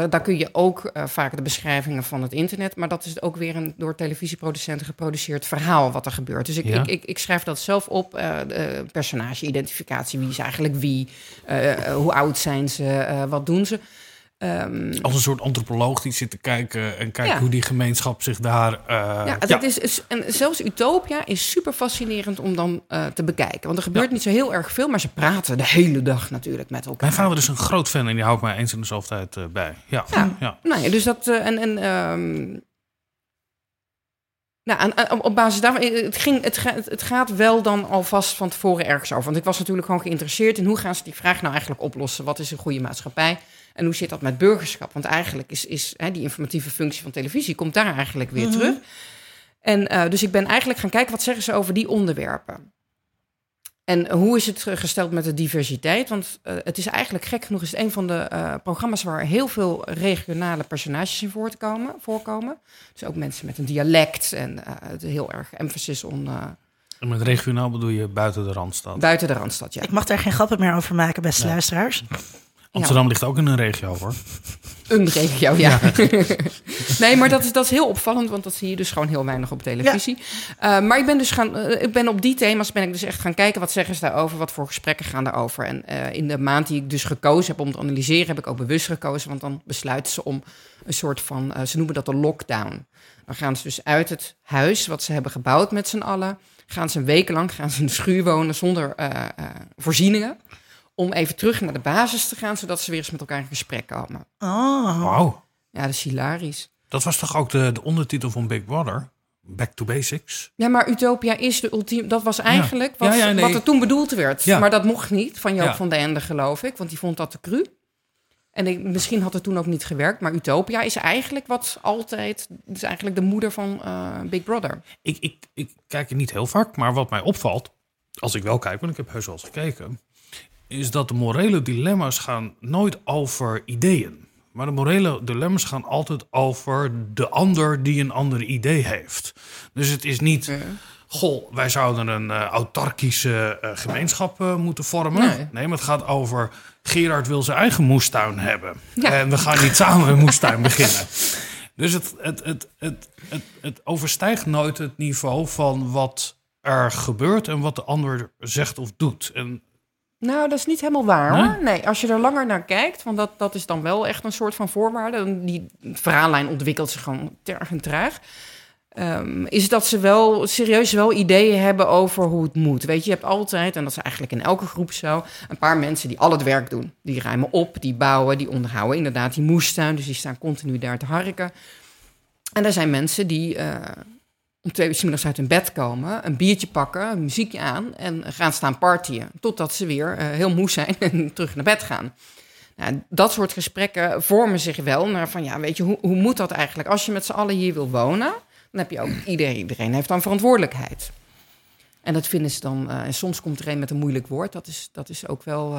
Daar kun je ook vaak de beschrijvingen van het internet... maar dat is ook weer een door televisieproducenten geproduceerd verhaal wat er gebeurt. Dus ik schrijf dat zelf op. Personage-identificatie, wie is eigenlijk wie? Hoe oud zijn ze? Wat doen ze? Als een soort antropoloog die zit te kijken... en kijkt hoe die gemeenschap zich daar... En zelfs Utopia is super fascinerend om dan te bekijken. Want er gebeurt niet zo heel erg veel... maar ze praten de hele dag natuurlijk met elkaar. Mijn vader is een groot fan en die houdt mij eens in de zoveel tijd bij. Ja. Nou ja, dus dat... op basis daarvan, het gaat wel dan alvast van tevoren ergens over. Want ik was natuurlijk gewoon geïnteresseerd in hoe gaan ze die vraag nou eigenlijk oplossen. Wat is een goede maatschappij? En hoe zit dat met burgerschap? Want eigenlijk is die informatieve functie van televisie komt daar eigenlijk weer terug. En dus ik ben eigenlijk gaan kijken, wat zeggen ze over die onderwerpen? En hoe is het gesteld met de diversiteit? Want het is eigenlijk gek genoeg, is het een van de programma's waar heel veel regionale personages in voorkomen. Dus ook mensen met een dialect en heel erg emphasis on... En met regionaal bedoel je buiten de Randstad? Buiten de Randstad, ja. Ik mag daar geen grappen meer over maken, beste luisteraars. Amsterdam ligt ook in een regio, hoor. Een regio, ja. Nee, maar dat is heel opvallend, want dat zie je dus gewoon heel weinig op televisie. Ja. Maar ik ben dus op die thema's ben ik dus echt gaan kijken, wat zeggen ze daarover, wat voor gesprekken gaan daarover. En in de maand die ik dus gekozen heb om te analyseren, heb ik ook bewust gekozen, want dan besluiten ze om een soort van, ze noemen dat de lockdown. Dan gaan ze dus uit het huis wat ze hebben gebouwd met z'n allen, gaan ze een week lang in de schuur wonen zonder voorzieningen. Om even terug naar de basis te gaan... zodat ze weer eens met elkaar in gesprek komen. Oh. Wow. Ja, dat is hilarisch. Dat was toch ook de ondertitel van Big Brother? Back to Basics? Ja, maar Utopia is de ultieme... Dat was eigenlijk wat er toen bedoeld werd. Ja. Maar dat mocht niet van Joop van den Ende, geloof ik. Want die vond dat te cru. En misschien had het toen ook niet gewerkt. Maar Utopia is eigenlijk de moeder van Big Brother. Ik kijk het niet heel vaak. Maar wat mij opvalt... als ik wel kijk, want ik heb heus wel eens gekeken... is dat de morele dilemma's gaan nooit over ideeën. Maar de morele dilemma's gaan altijd over de ander die een ander idee heeft. Dus het is niet... Goh, wij zouden een autarkische gemeenschap moeten vormen. Nee, maar het gaat over... Gerard wil zijn eigen moestuin hebben. Ja. En we gaan niet samen een moestuin beginnen. Dus het overstijgt nooit het niveau van wat er gebeurt... en wat de ander zegt of doet. En... Nou, dat is niet helemaal waar, hoor. Nee, als je er langer naar kijkt, want dat is dan wel echt een soort van voorwaarde. Die verhaallijn ontwikkelt zich gewoon tergend traag. Is dat ze wel serieus ideeën hebben over hoe het moet. Weet je, je hebt altijd, en dat is eigenlijk in elke groep zo... een paar mensen die al het werk doen. Die ruimen op, die bouwen, die onderhouden. Inderdaad, die moestuin, dus die staan continu daar te harken. En er zijn mensen die... om 2 uur 's middags uit hun bed komen, een biertje pakken, een muziekje aan en gaan staan partyen. Totdat ze weer heel moe zijn en terug naar bed gaan. Nou, dat soort gesprekken vormen zich wel naar van, ja, weet je, hoe moet dat eigenlijk? Als je met z'n allen hier wil wonen, dan heb je ook iedereen heeft dan verantwoordelijkheid. En dat vinden ze dan, en soms komt er een met een moeilijk woord, dat is ook wel...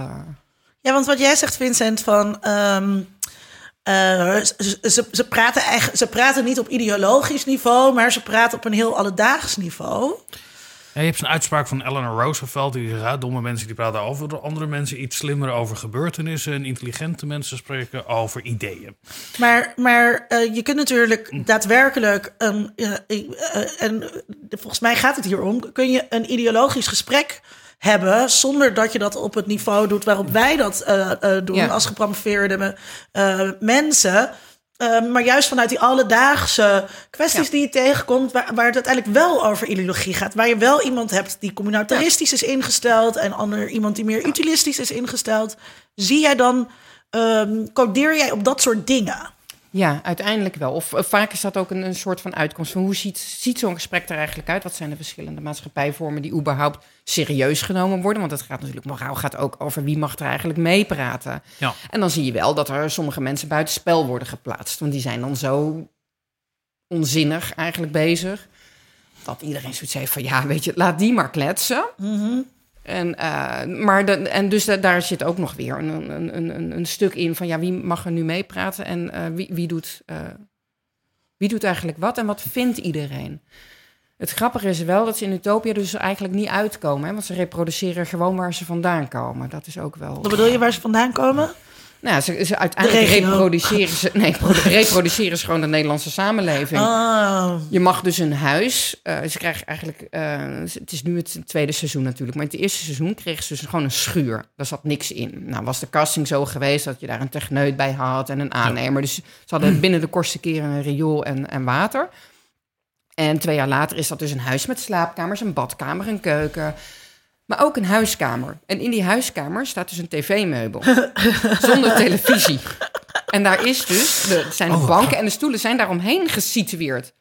Ja, want wat jij zegt, Vincent, van... Ze praten niet op ideologisch niveau, maar ze praten op een heel alledaags niveau. Ja, je hebt zo'n uitspraak van Eleanor Roosevelt die zegt... Ja, domme mensen die praten over andere mensen, iets slimmer over gebeurtenissen... en intelligente mensen spreken over ideeën. Maar je kunt natuurlijk daadwerkelijk... volgens mij gaat het hier om... kun je een ideologisch gesprek hebben... zonder dat je dat op het niveau doet waarop wij dat doen... Ja. Als gepromoveerde mensen... Maar juist vanuit die alledaagse kwesties die je tegenkomt... Waar het uiteindelijk wel over ideologie gaat. Waar je wel iemand hebt die communautaristisch is ingesteld... en iemand die meer utilistisch is ingesteld. Zie jij dan, codeer jij op dat soort dingen? Ja, uiteindelijk wel. Of vaak is dat ook een soort van uitkomst. Van hoe ziet zo'n gesprek er eigenlijk uit? Wat zijn de verschillende maatschappijvormen die überhaupt serieus genomen worden? Want het gaat natuurlijk moraal gaat ook over wie mag er eigenlijk meepraten. Ja. En dan zie je wel dat er sommige mensen buitenspel worden geplaatst. Want die zijn dan zo onzinnig eigenlijk bezig. Dat iedereen zoiets heeft van, ja, weet je, laat die maar kletsen. Mm-hmm. En dus daar zit ook nog weer een stuk in van, ja, wie mag er nu meepraten en wie doet eigenlijk wat en wat vindt iedereen? Het grappige is wel dat ze in Utopia dus eigenlijk niet uitkomen, hè, want ze reproduceren gewoon waar ze vandaan komen. Dat is ook wel... Wat bedoel je waar ze vandaan komen? Nou, ze uiteindelijk reproduceren ze gewoon de Nederlandse samenleving. Oh. Je mag dus een huis. Ze krijgen eigenlijk... het is nu het tweede seizoen natuurlijk. Maar in het eerste seizoen kregen ze dus gewoon een schuur. Daar zat niks in. Nou, was de casting zo geweest dat je daar een techneut bij had en een aannemer. Dus ze hadden binnen de kortste keren een riool en water. En 2 jaar later is dat dus een huis met slaapkamers, een badkamer, een keuken... Maar ook een huiskamer. En in die huiskamer staat dus een tv-meubel. Zonder televisie. En daar is dus... De banken en de stoelen zijn daaromheen gesitueerd.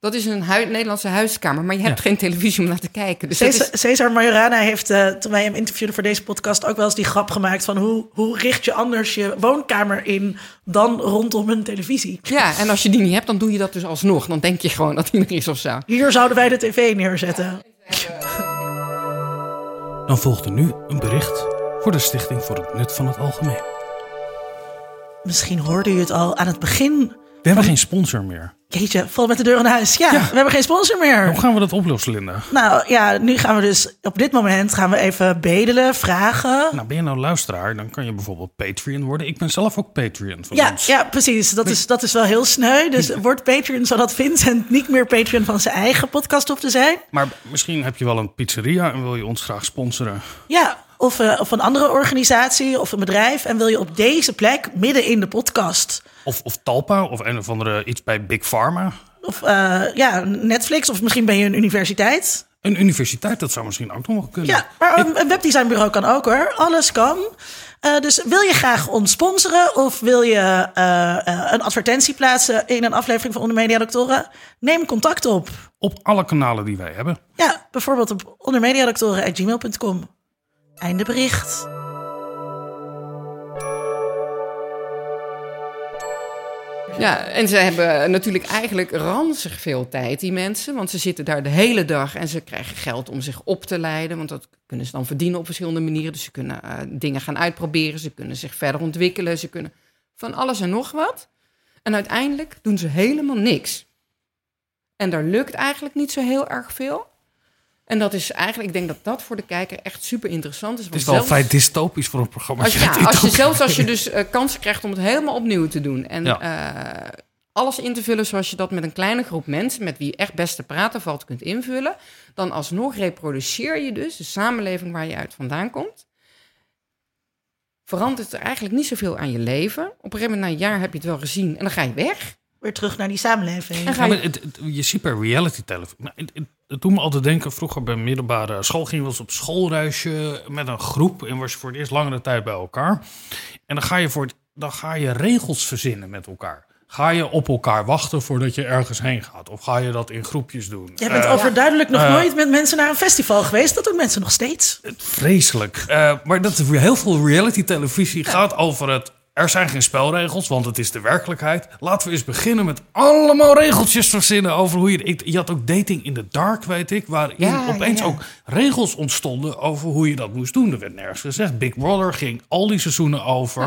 Dat is een Nederlandse huiskamer, maar je hebt geen televisie om naar te kijken. Dus Cesar Majorana heeft, toen wij hem interviewden voor deze podcast... ook wel eens die grap gemaakt van hoe richt je anders je woonkamer in... dan rondom een televisie. Ja, en als je die niet hebt, dan doe je dat dus alsnog. Dan denk je gewoon dat die er is of zo. Hier zouden wij de tv neerzetten. Ja. Dan volgde nu een bericht voor de Stichting voor het Nut van het Algemeen. Misschien hoorde u het al aan het begin. We hebben geen sponsor meer. Jeetje, val met de deur in huis. Ja, we hebben geen sponsor meer. Hoe gaan we dat oplossen, Linda? Nou ja, nu gaan we dus op dit moment gaan we even bedelen, vragen. Nou, ben je nou luisteraar, dan kan je bijvoorbeeld Patreon worden. Ik ben zelf ook Patreon van ons. Ja, precies. Dat is wel heel sneu. Dus word Patreon, zodat Vincent niet meer Patreon van zijn eigen podcast hoeft te zijn. Maar misschien heb je wel een pizzeria en wil je ons graag sponsoren. Ja. Of een andere organisatie of een bedrijf. En wil je op deze plek midden in de podcast. Of Talpa of een of andere iets bij Big Pharma. Of Netflix. Of misschien ben je een universiteit. Een universiteit, dat zou misschien ook nog kunnen. Ja, maar een webdesignbureau kan ook hoor. Alles kan. Dus wil je graag ons sponsoren of wil je een advertentie plaatsen in een aflevering van Onder Mediadoktoren? Neem contact op. Op alle kanalen die wij hebben. Ja, bijvoorbeeld op ondermediadoktoren@gmail.com. Einde bericht. Ja, en ze hebben natuurlijk eigenlijk ranzig veel tijd, die mensen. Want ze zitten daar de hele dag en ze krijgen geld om zich op te leiden. Want dat kunnen ze dan verdienen op verschillende manieren. Dus ze kunnen dingen gaan uitproberen. Ze kunnen zich verder ontwikkelen. Ze kunnen van alles en nog wat. En uiteindelijk doen ze helemaal niks. En daar lukt eigenlijk niet zo heel erg veel. En dat is eigenlijk, ik denk dat voor de kijker echt super interessant is. Het is wel vrij dystopisch voor een programma. Als je kansen krijgt om het helemaal opnieuw te doen. En alles in te vullen zoals je dat met een kleine groep mensen... met wie je echt best te praten valt, kunt invullen. Dan alsnog reproduceer je dus de samenleving waar je uit vandaan komt. Verandert er eigenlijk niet zoveel aan je leven. Op een gegeven moment na een jaar heb je het wel gezien en dan ga je weg. Weer terug naar die samenleving. Je ziet bij reality televisie. Het doet me altijd denken, vroeger bij middelbare school... gingen we eens op schoolreisje met een groep... en was je voor het eerst langere tijd bij elkaar. En dan ga je regels verzinnen met elkaar. Ga je op elkaar wachten voordat je ergens heen gaat? Of ga je dat in groepjes doen? Jij bent overduidelijk nog nooit met mensen naar een festival geweest. Dat doen mensen nog steeds. Vreselijk. Maar dat heel veel reality-televisie gaat over het... Er zijn geen spelregels, want het is de werkelijkheid. Laten we eens beginnen met allemaal regeltjes verzinnen over hoe je... Je had ook Dating in the Dark, weet ik, waarin opeens ook regels ontstonden over hoe je dat moest doen. Er werd nergens gezegd. Big Brother ging al die seizoenen over...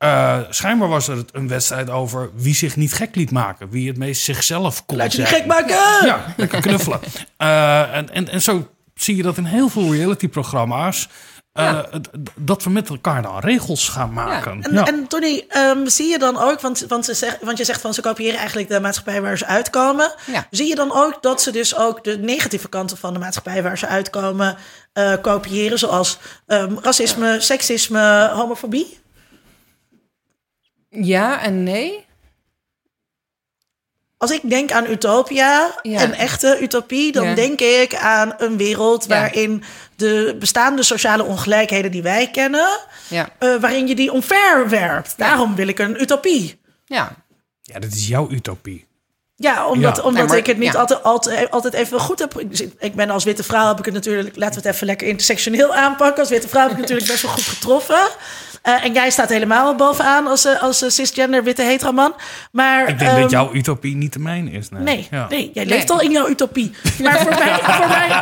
Ja. Schijnbaar was er een wedstrijd over wie zich niet gek liet maken. Wie het meest zichzelf kon zijn. Laat je niet gek maken! Ja, lekker knuffelen. En zo zie je dat in heel veel reality-programma's. Dat we met elkaar dan regels gaan maken. Ja. En Tony, zie je dan ook... Want je zegt van ze kopiëren eigenlijk de maatschappij waar ze uitkomen. Ja. Zie je dan ook dat ze dus ook de negatieve kanten van de maatschappij waar ze uitkomen kopiëren? Zoals racisme, seksisme, homofobie? Ja en nee. Als ik denk aan Utopia, een echte utopie... dan denk ik aan een wereld waarin de bestaande sociale ongelijkheden die wij kennen... waarin je die omver werpt. Daarom wil ik een utopie. Ja, ja, dat is jouw utopie. Ja, omdat ik het niet altijd even goed heb. Ik ben als witte vrouw, heb ik het natuurlijk... Laten we het even lekker intersectioneel aanpakken. Als witte vrouw heb ik natuurlijk best wel goed getroffen... En jij staat helemaal bovenaan als cisgender witte heteroman. Maar ik denk dat jouw utopie niet de mijne is. Nee, jij leeft al in jouw utopie. Maar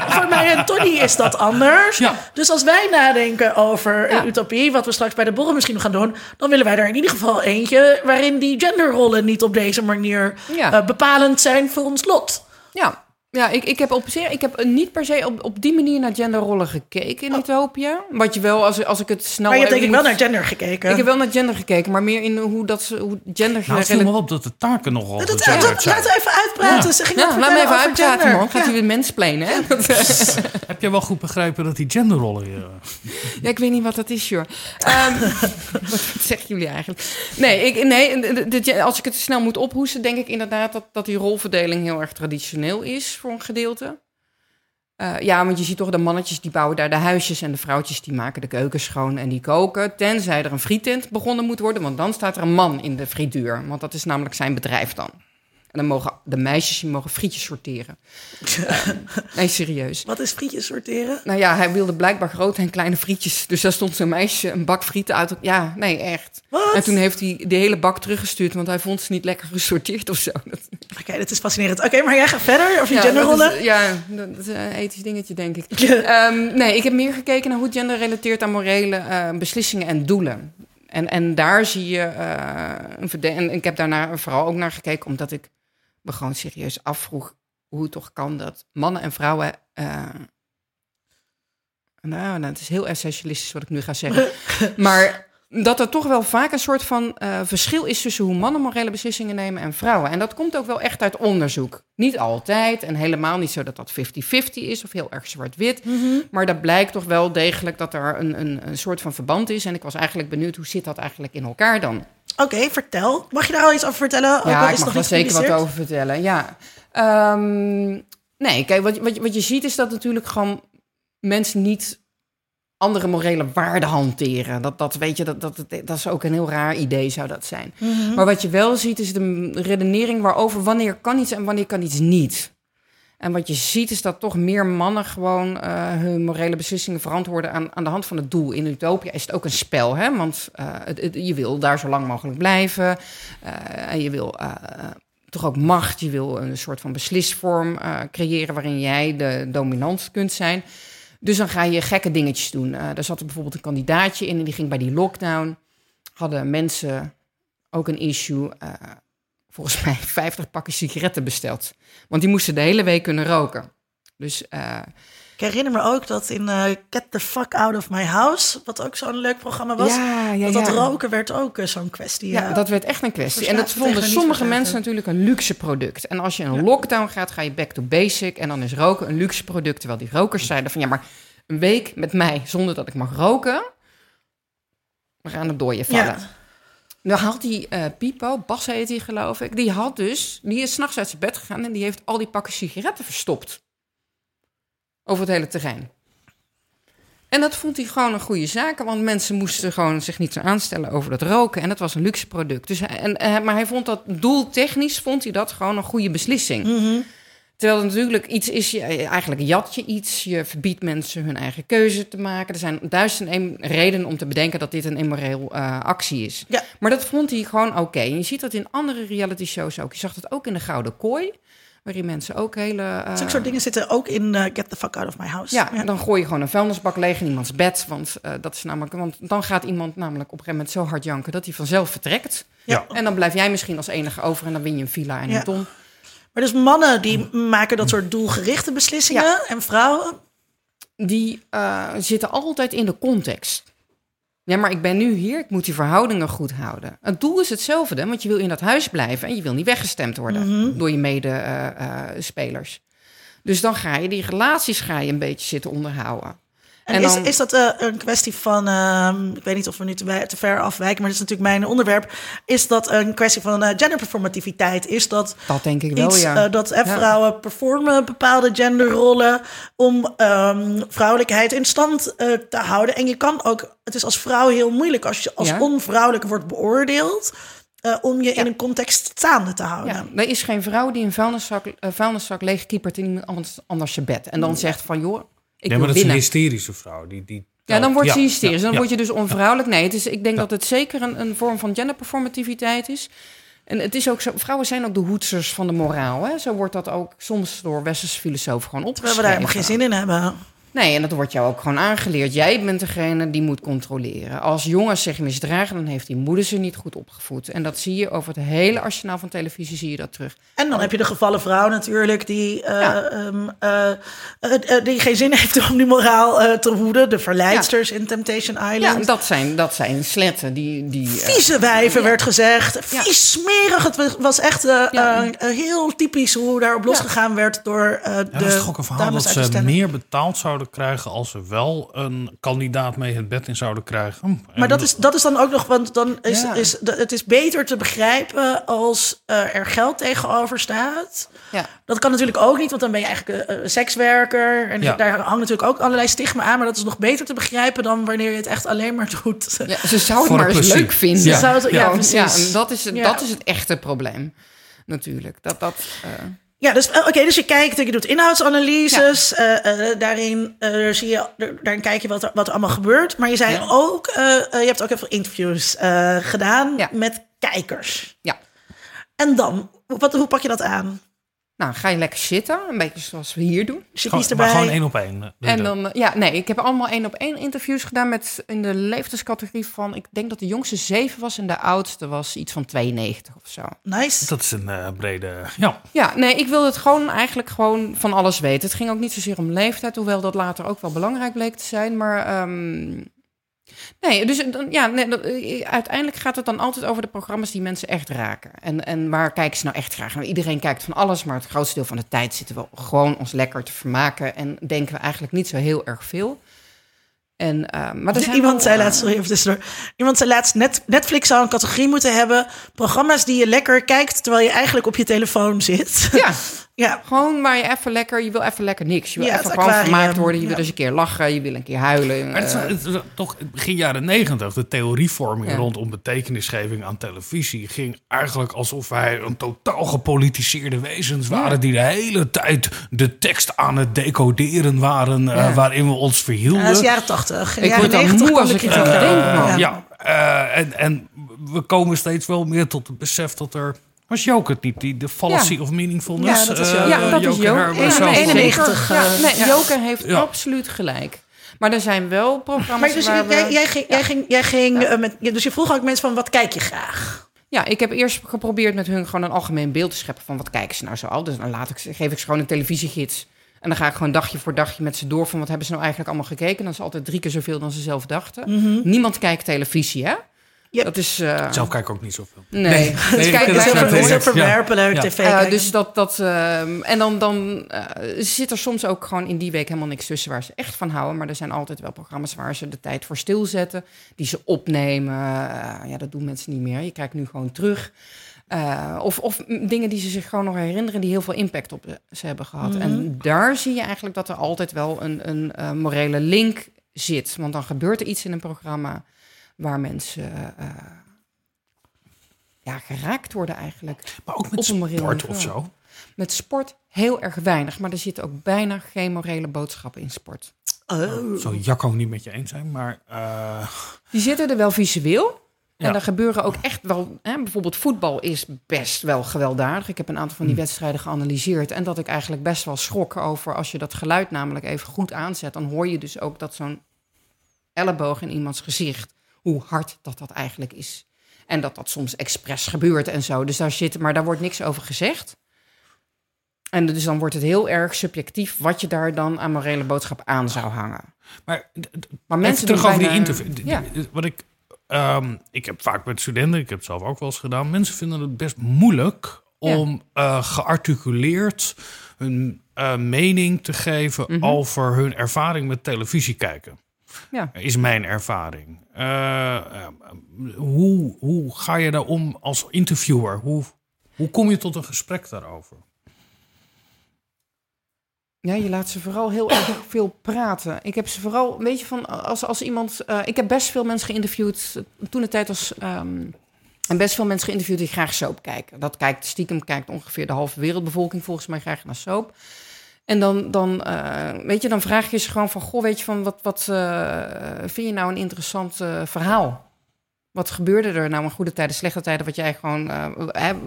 voor mij en Tony is dat anders. Ja. Dus als wij nadenken over een utopie... wat we straks bij de borrel misschien nog gaan doen... dan willen wij er in ieder geval eentje... waarin die genderrollen niet op deze manier bepalend zijn voor ons lot. Ja. Ja, ik heb niet per se op die manier naar genderrollen gekeken in Utopia. Wat je wel, als ik het snel... Maar je hebt denk ik wel naar gender gekeken. Ik heb wel naar gender gekeken, maar meer in hoe gender... het viel me op dat de taken nogal... Laten we even uitpraten. Ze ging laat me even uitpraten, man. Gaat u weer mensplainen, hè? Heb je wel goed begrepen dat die genderrollen... Ja, ik weet niet wat dat is, joh. Wat zeggen jullie eigenlijk? Nee, als ik het snel moet ophoesten, denk ik inderdaad dat die rolverdeling heel erg traditioneel is... voor een gedeelte. Want je ziet toch de mannetjes die bouwen daar de huisjes... en de vrouwtjes die maken de keuken schoon en die koken. Tenzij er een frietent begonnen moet worden... want dan staat er een man in de frituur. Want dat is namelijk zijn bedrijf dan. En dan mogen de meisjes frietjes sorteren. Nee, serieus. Wat is frietjes sorteren? Nou ja, hij wilde blijkbaar grote en kleine frietjes. Dus daar stond zo'n meisje een bak frieten uit. Ja, nee, echt. Wat? En toen heeft hij de hele bak teruggestuurd... want hij vond ze niet lekker gesorteerd of zo. Oké, dat is fascinerend. Oké, maar jij gaat verder? Of je genderrollen? Dat is een ethisch dingetje, denk ik. Nee, ik heb meer gekeken naar hoe gender relateert aan morele beslissingen en doelen. En daar zie je... en ik heb daarna vooral ook naar gekeken... omdat ik me gewoon serieus afvroeg hoe het toch kan dat mannen en vrouwen... het is heel essentialistisch wat ik nu ga zeggen. Maar dat er toch wel vaak een soort van verschil is... tussen hoe mannen morele beslissingen nemen en vrouwen. En dat komt ook wel echt uit onderzoek. Niet altijd en helemaal niet zo dat dat 50-50 is... of heel erg zwart-wit. Mm-hmm. Maar dat blijkt toch wel degelijk dat er een soort van verband is. En ik was eigenlijk benieuwd, hoe zit dat eigenlijk in elkaar dan? Oké, vertel. Mag je daar al iets over vertellen? Ja, ik mag er zeker wat over vertellen, ja. Nee, kijk, wat je ziet is dat natuurlijk gewoon mensen niet andere morele waarden hanteren. Dat is ook een heel raar idee, zou dat zijn. Mm-hmm. Maar wat je wel ziet is de redenering waarover wanneer kan iets en wanneer kan iets niet. En wat je ziet is dat toch meer mannen gewoon hun morele beslissingen verantwoorden aan de hand van het doel. In Utopia is het ook een spel, hè? Want je wil daar zo lang mogelijk blijven. En je wil toch ook macht. Je wil een soort van beslisvorm creëren waarin jij de dominant kunt zijn. Dus dan ga je gekke dingetjes doen. Daar zat er bijvoorbeeld een kandidaatje in en die ging bij die lockdown. Hadden mensen ook een issue... volgens mij 50 pakken sigaretten besteld. Want die moesten de hele week kunnen roken. Dus, ik herinner me ook dat in Get the Fuck Out of My House... wat ook zo'n leuk programma was... dat roken werd ook zo'n kwestie. Ja, dat werd echt een kwestie. En dat vonden sommige mensen natuurlijk een luxe product. En als je in een lockdown gaat, ga je back to basic... en dan is roken een luxe product. Terwijl die rokers zeiden van... ja, maar een week met mij zonder dat ik mag roken... we gaan er door je vallen. Ja. Nou had die Pipo, Bas heet hij geloof ik... die is 's nachts uit zijn bed gegaan... en die heeft al die pakken sigaretten verstopt. Over het hele terrein. En dat vond hij gewoon een goede zaak, want mensen moesten gewoon zich niet zo aanstellen over dat roken. En dat was een luxe product. Dus maar hij vond dat doeltechnisch vond hij dat gewoon een goede beslissing. Mm-hmm. Terwijl het natuurlijk iets is, eigenlijk jat je iets. Je verbiedt mensen hun eigen keuze te maken. Er zijn duizend en één redenen om te bedenken dat dit een immoreel actie is. Ja. Maar dat vond hij gewoon oké. En je ziet dat in andere reality shows ook. Je zag dat ook in De Gouden Kooi. Waarin mensen ook hele... Zulke soort dingen zitten ook in Get the Fuck Out of My House. Ja, ja. En dan gooi je gewoon een vuilnisbak leeg in iemands bed. Want dan gaat iemand namelijk op een gegeven moment zo hard janken... dat hij vanzelf vertrekt. Ja. En dan blijf jij misschien als enige over... en dan win je een villa en een ton. Maar dus mannen die maken dat soort doelgerichte beslissingen... Ja. En vrouwen? Die zitten altijd in de context. Ja, maar ik ben nu hier, ik moet die verhoudingen goed houden. Het doel is hetzelfde, want je wil in dat huis blijven... en je wil niet weggestemd worden door je medespelers. Dus dan ga je die relaties een beetje zitten onderhouden. En dan... is dat een kwestie van... ik weet niet of we nu te ver afwijken... maar dat is natuurlijk mijn onderwerp. Is dat een kwestie van genderperformativiteit? Is dat, denk ik wel, iets, dat vrouwen performen bepaalde genderrollen... om vrouwelijkheid in stand te houden? En je kan ook... Het is als vrouw heel moeilijk als je als onvrouwelijk wordt beoordeeld... om je in een context staande te houden. Ja. Er is geen vrouw die een vuilniszak leegkiepert in iemand anders zijn bed... en dan zegt van, joh... maar dat is een hysterische vrouw. Dan wordt ze hysterisch. Dan word je dus onvrouwelijk. Nee, ik denk dat het zeker een vorm van genderperformativiteit is. En het is ook zo, vrouwen zijn ook de hoedsers van de moraal. Hè? Zo wordt dat ook soms door westerse filosofen gewoon opgeschreven. Terwijl we daar helemaal geen zin in hebben. Nee, en dat wordt jou ook gewoon aangeleerd. Jij bent degene die moet controleren. Als jongens zich misdragen, dan heeft die moeder ze niet goed opgevoed. En dat zie je over het hele arsenaal van televisie, zie je dat terug. En dan heb je de gevallen vrouw natuurlijk... die geen zin heeft om die moraal te hoeden. De verleidsters in Temptation Island. Ja, dat zijn sletten. Vieze wijven werd gezegd. Vies, smerig. Het was echt heel typisch hoe daarop losgegaan werd door de... Dat is toch ook een verhaal dat ze meer betaald zouden krijgen als ze wel een kandidaat mee het bed in zouden krijgen. Maar dat is dan ook nog, want dan is het is beter te begrijpen als er geld tegenover staat. Ja. Dat kan natuurlijk ook niet, want dan ben je eigenlijk een sekswerker en daar hangt natuurlijk ook allerlei stigma aan, maar dat is nog beter te begrijpen dan wanneer je het echt alleen maar doet. Ja, ze zouden het maar eens leuk vinden. Ja. Precies. Ja, dat is het echte probleem natuurlijk. Ja, dus dus je kijkt, je doet inhoudsanalyses. Daarin kijk je wat er allemaal gebeurt. Maar je zei ook, je hebt ook heel veel interviews gedaan met kijkers. Ja. En dan, hoe pak je dat aan? Nou, ga je lekker zitten, een beetje zoals we hier doen. Maar gewoon 1-op-1. En dan, ik heb allemaal 1-op-1 interviews gedaan met in de leeftijdscategorie van... Ik denk dat de jongste 7 was en de oudste was iets van 92 of zo. Nice. Dat is een brede... Ja. Ik wilde het gewoon van alles weten. Het ging ook niet zozeer om leeftijd, hoewel dat later ook wel belangrijk bleek te zijn. Maar... uiteindelijk gaat het dan altijd over de programma's die mensen echt raken. En waar kijken ze nou echt graag? Nou, iedereen kijkt van alles, maar het grootste deel van de tijd zitten we gewoon ons lekker te vermaken. En denken we eigenlijk niet zo heel erg veel. Iemand zei laatst, Netflix zou een categorie moeten hebben... programma's die je lekker kijkt terwijl je eigenlijk op je telefoon zit. Ja, gewoon waar je even lekker... je wil even lekker niks. Je wil even gewoon vermaakt worden. Je wil eens een keer lachen, je wil een keer huilen. Maar het is toch begin jaren 90... de theorievorming rondom betekenisgeving aan televisie... ging eigenlijk alsof wij een totaal gepolitiseerde wezens waren... die de hele tijd de tekst aan het decoderen waren... waarin we ons verhielden. Dat is jaren 80. Ik word dan moe als ik het over denk. En we komen steeds wel meer tot het besef dat er... Was Joke het niet, die de fallacy of meaningfulness? Ja, dat is Joke. Joke heeft absoluut gelijk. Maar er zijn wel programma's Dus je vroeg ook mensen van, wat kijk je graag? Ja, ik heb eerst geprobeerd met hun gewoon een algemeen beeld te scheppen... van wat kijken ze nou zo al? Dus dan geef ik ze gewoon een televisiegids... En dan ga ik gewoon dagje voor dagje met ze door... van wat hebben ze nou eigenlijk allemaal gekeken. Dat is altijd 3 keer zoveel dan ze zelf dachten. Mm-hmm. Niemand kijkt televisie, hè? Yep. Dat is, zelf kijk ik ook niet zoveel. Nee. Het is verwerpelijk tv. En dan zit er soms ook gewoon in die week helemaal niks tussen... waar ze echt van houden. Maar er zijn altijd wel programma's waar ze de tijd voor stilzetten. Die ze opnemen. Dat doen mensen niet meer. Je kijkt nu gewoon terug... Of dingen die ze zich gewoon nog herinneren... die heel veel impact op ze hebben gehad. Mm-hmm. En daar zie je eigenlijk dat er altijd wel een morele link zit. Want dan gebeurt er iets in een programma waar mensen geraakt worden eigenlijk. Maar ook met sport of zo? Met sport heel erg weinig. Maar er zit ook bijna geen morele boodschappen in sport. Oh. Zou Jacco niet met je eens zijn, maar... Die zitten er wel visueel. En er gebeuren ook echt wel... Hè, bijvoorbeeld voetbal is best wel gewelddadig. Ik heb een aantal van die wedstrijden geanalyseerd. En dat ik eigenlijk best wel schrok over... als je dat geluid namelijk even goed aanzet... dan hoor je dus ook dat zo'n elleboog in iemands gezicht... hoe hard dat eigenlijk is. En dat soms expres gebeurt en zo. Dus daar zit, maar daar wordt niks over gezegd. En dus dan wordt het heel erg subjectief... wat je daar dan aan morele boodschap aan zou hangen. Maar mensen terug over die interview. Wat ik... ik heb vaak met studenten, ik heb het zelf ook wel eens gedaan... mensen vinden het best moeilijk om gearticuleerd hun mening te geven... over hun ervaring met televisie kijken. Ja. Is mijn ervaring. Hoe ga je daar om als interviewer? Hoe kom je tot een gesprek daarover? Ja, je laat ze vooral heel erg veel praten. Ik heb ze vooral, weet je, van als iemand... ik heb best veel mensen geïnterviewd... toentertijd was... en best veel mensen geïnterviewd die graag soap kijken. Dat kijkt ongeveer de halve wereldbevolking... volgens mij graag naar soap. En dan vraag je ze gewoon van... goh, weet je, van wat vind je nou een interessant verhaal? Wat gebeurde er nou in goede tijden, slechte tijden... wat jij gewoon,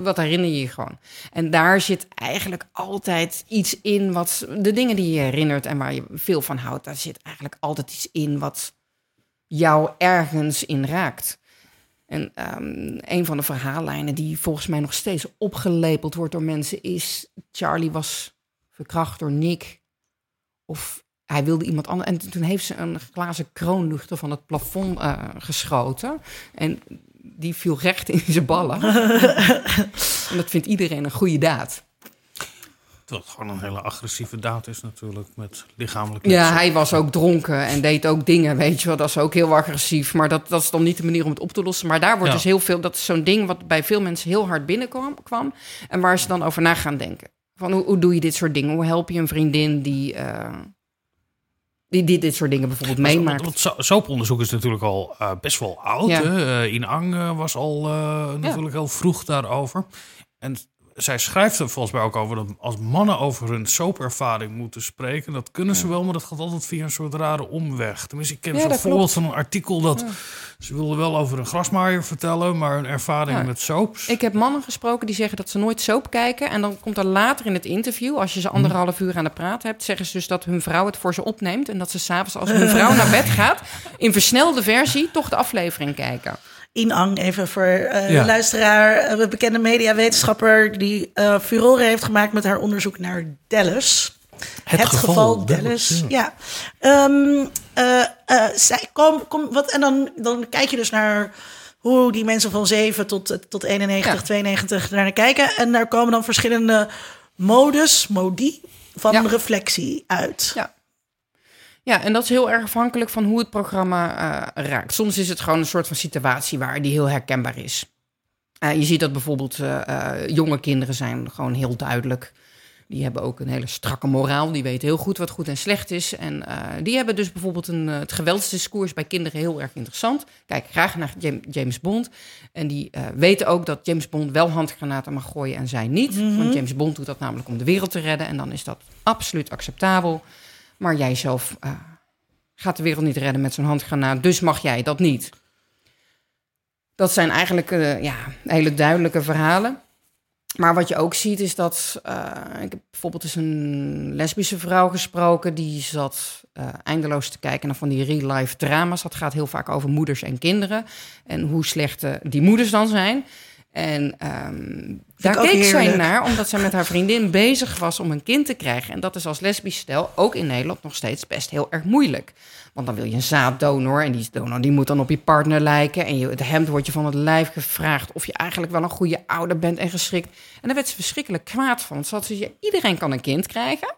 wat herinner je je gewoon? En daar zit eigenlijk altijd iets in... wat de dingen die je herinnert en waar je veel van houdt... daar zit eigenlijk altijd iets in wat jou ergens in raakt. En een van de verhaallijnen die volgens mij nog steeds opgelepeld wordt door mensen... is Charlie was verkracht door Nick of hij wilde iemand anders. En toen heeft ze een glazen kroonluchter van het plafond geschoten. En die viel recht in zijn ballen. En dat vindt iedereen een goede daad. Terwijl het gewoon een hele agressieve daad is natuurlijk. Met lichamelijk... Ja, hij was ook dronken en deed ook dingen, weet je wel. Dat is ook heel agressief. Maar dat is dan niet de manier om het op te lossen. Maar daar wordt dus heel veel... Dat is zo'n ding wat bij veel mensen heel hard binnenkwam. En waar ze dan over na gaan denken. Van hoe doe je dit soort dingen? Hoe help je een vriendin die... Die dit soort dingen bijvoorbeeld meemaakt. Want soaponderzoek is natuurlijk al best wel oud. Ja. Inang was al natuurlijk heel vroeg daarover. En zij schrijft er volgens mij ook over... dat als mannen over hun soapervaring moeten spreken... dat kunnen ze wel, maar dat gaat altijd via een soort rare omweg. Tenminste, ik ken zo'n voorbeeld van een artikel... dat ze wilden wel over een grasmaaier vertellen... maar hun ervaring met soaps... Ik heb mannen gesproken die zeggen dat ze nooit soap kijken... en dan komt er later in het interview... als je ze 1,5 uur aan de praat hebt... zeggen ze dus dat hun vrouw het voor ze opneemt... en dat ze s'avonds als hun vrouw naar bed gaat... in versnelde versie toch de aflevering kijken... Inang, even voor luisteraar, bekende mediawetenschapper... die furore heeft gemaakt met haar onderzoek naar Dallas. Het geval Dallas. Ja. En dan kijk je dus naar hoe die mensen van 7 tot 91, 92 naar kijken. En daar komen dan verschillende modi van reflectie uit. Ja. Ja, en dat is heel erg afhankelijk van hoe het programma raakt. Soms is het gewoon een soort van situatie waar die heel herkenbaar is. Je ziet dat bijvoorbeeld jonge kinderen zijn gewoon heel duidelijk. Die hebben ook een hele strakke moraal. Die weten heel goed wat goed en slecht is. En die hebben dus bijvoorbeeld het geweldsdiscours bij kinderen heel erg interessant. Kijk graag naar James Bond. En die weten ook dat James Bond wel handgranaten mag gooien en zij niet. Mm-hmm. Want James Bond doet dat namelijk om de wereld te redden. En dan is dat absoluut acceptabel. Maar jij zelf gaat de wereld niet redden met zo'n handgranaat, dus mag jij dat niet. Dat zijn eigenlijk hele duidelijke verhalen. Maar wat je ook ziet is dat... ik heb bijvoorbeeld eens een lesbische vrouw gesproken... die zat eindeloos te kijken naar van die real-life drama's. Dat gaat heel vaak over moeders en kinderen... en hoe slecht die moeders dan zijn... En daar keek zij naar, omdat zij met haar vriendin bezig was om een kind te krijgen. En dat is als lesbisch stel, ook in Nederland, nog steeds best heel erg moeilijk. Want dan wil je een zaaddonor en die donor die moet dan op je partner lijken. En het hemd wordt je van het lijf gevraagd of je eigenlijk wel een goede ouder bent en geschikt. En daar werd ze verschrikkelijk kwaad van. Ze had zoiets, iedereen kan een kind krijgen.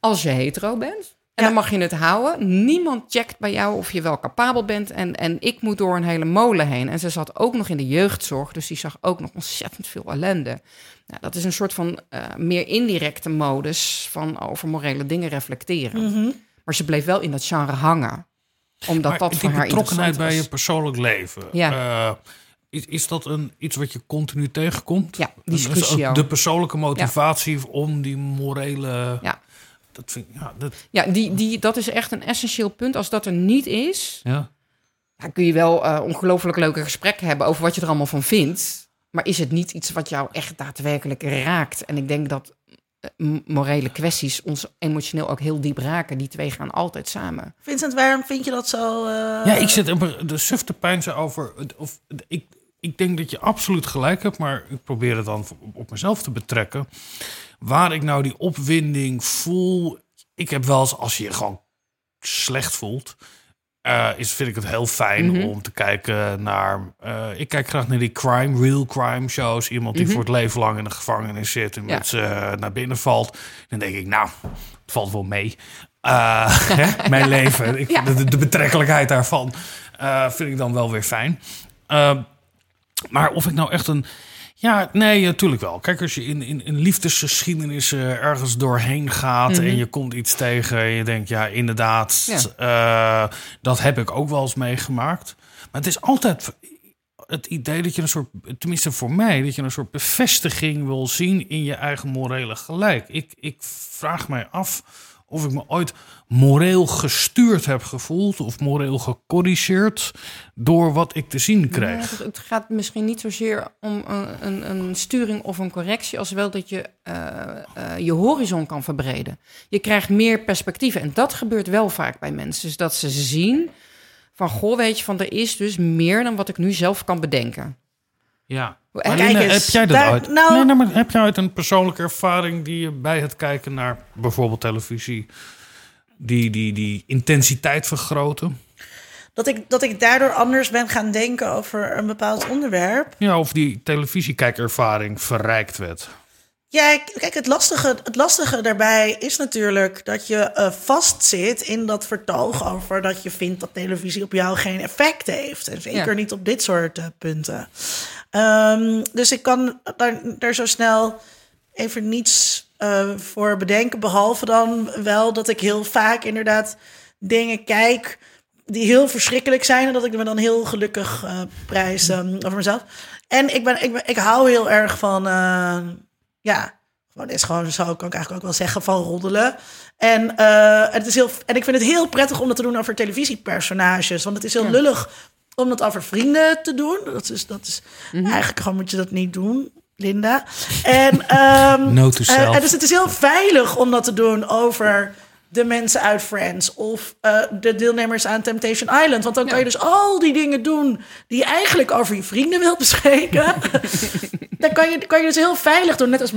Als je hetero bent. En dan mag je het houden. Niemand checkt bij jou of je wel capabel bent. En ik moet door een hele molen heen. En ze zat ook nog in de jeugdzorg. Dus die zag ook nog ontzettend veel ellende. Nou, dat is een soort van meer indirecte modus van over morele dingen reflecteren. Mm-hmm. Maar ze bleef wel in dat genre hangen. Omdat maar dat voor haar betrokkenheid bij je persoonlijk leven. Ja. Is dat iets wat je continu tegenkomt? Ja, discussie. De persoonlijke motivatie om die morele... Ja. Dat is echt een essentieel punt. Als dat er niet is, dan kun je wel ongelooflijk leuke gesprekken hebben over wat je er allemaal van vindt. Maar is het niet iets wat jou echt daadwerkelijk raakt? En ik denk dat morele kwesties ons emotioneel ook heel diep raken. Die twee gaan altijd samen. Vincent, waarom vind je dat zo? Ja, ik zit de sufte pijn over. Ik denk dat je absoluut gelijk hebt, maar ik probeer het dan op mezelf te betrekken. Waar ik nou die opwinding voel... Ik heb wel eens, als je je gewoon slecht voelt... vind ik het heel fijn om te kijken naar... ik kijk graag naar die real crime shows. Iemand die voor het leven lang in de gevangenis zit... en met ze naar binnen valt. Dan denk ik, nou, het valt wel mee. Mijn leven, de betrekkelijkheid daarvan... vind ik dan wel weer fijn. Maar of ik nou echt een... Ja, nee, natuurlijk wel. Kijk, als je in liefdesgeschiedenissen ergens doorheen gaat... en je komt iets tegen en je denkt, ja, inderdaad... dat heb ik ook wel eens meegemaakt. Maar het is altijd het idee dat je een soort... tenminste voor mij, dat je een soort bevestiging wil zien... in je eigen morele gelijk. Ik vraag mij af of ik me ooit moreel gestuurd heb gevoeld... of moreel gecorrigeerd door wat ik te zien kreeg. Ja, het gaat misschien niet zozeer om een sturing of een correctie... als wel dat je je horizon kan verbreden. Je krijgt meer perspectieven. En dat gebeurt wel vaak bij mensen. Dus dat ze zien van, goh, weet je, van er is dus meer... dan wat ik nu zelf kan bedenken. Ja. Maar kijk eens, heb jij dat uit? Nou, maar heb jij uit een persoonlijke ervaring die je bij het kijken naar bijvoorbeeld televisie die intensiteit vergroten? Dat ik daardoor anders ben gaan denken over een bepaald onderwerp. Ja, of die televisiekijkervaring verrijkt werd. Ja, kijk, het lastige daarbij is natuurlijk dat je vastzit in dat vertoog over dat je vindt dat televisie op jou geen effect heeft. En zeker niet op dit soort punten. Dus ik kan daar zo snel even niets voor bedenken. Behalve dan wel dat ik heel vaak inderdaad dingen kijk die heel verschrikkelijk zijn. En dat ik me dan heel gelukkig prijs over mezelf. En ik hou heel erg van... gewoon is gewoon zo, kan ik eigenlijk ook wel zeggen, van roddelen. En ik vind het heel prettig om dat te doen over televisiepersonages. Want het is heel lullig om dat over vrienden te doen. Dat is eigenlijk gewoon moet je dat niet doen, Linda. En dus het is heel veilig om dat te doen over de mensen uit Friends of de deelnemers aan Temptation Island. Want dan kan je dus al die dingen doen die je eigenlijk over je vrienden wilt bespreken. Dan kan je dus heel veilig doen, net als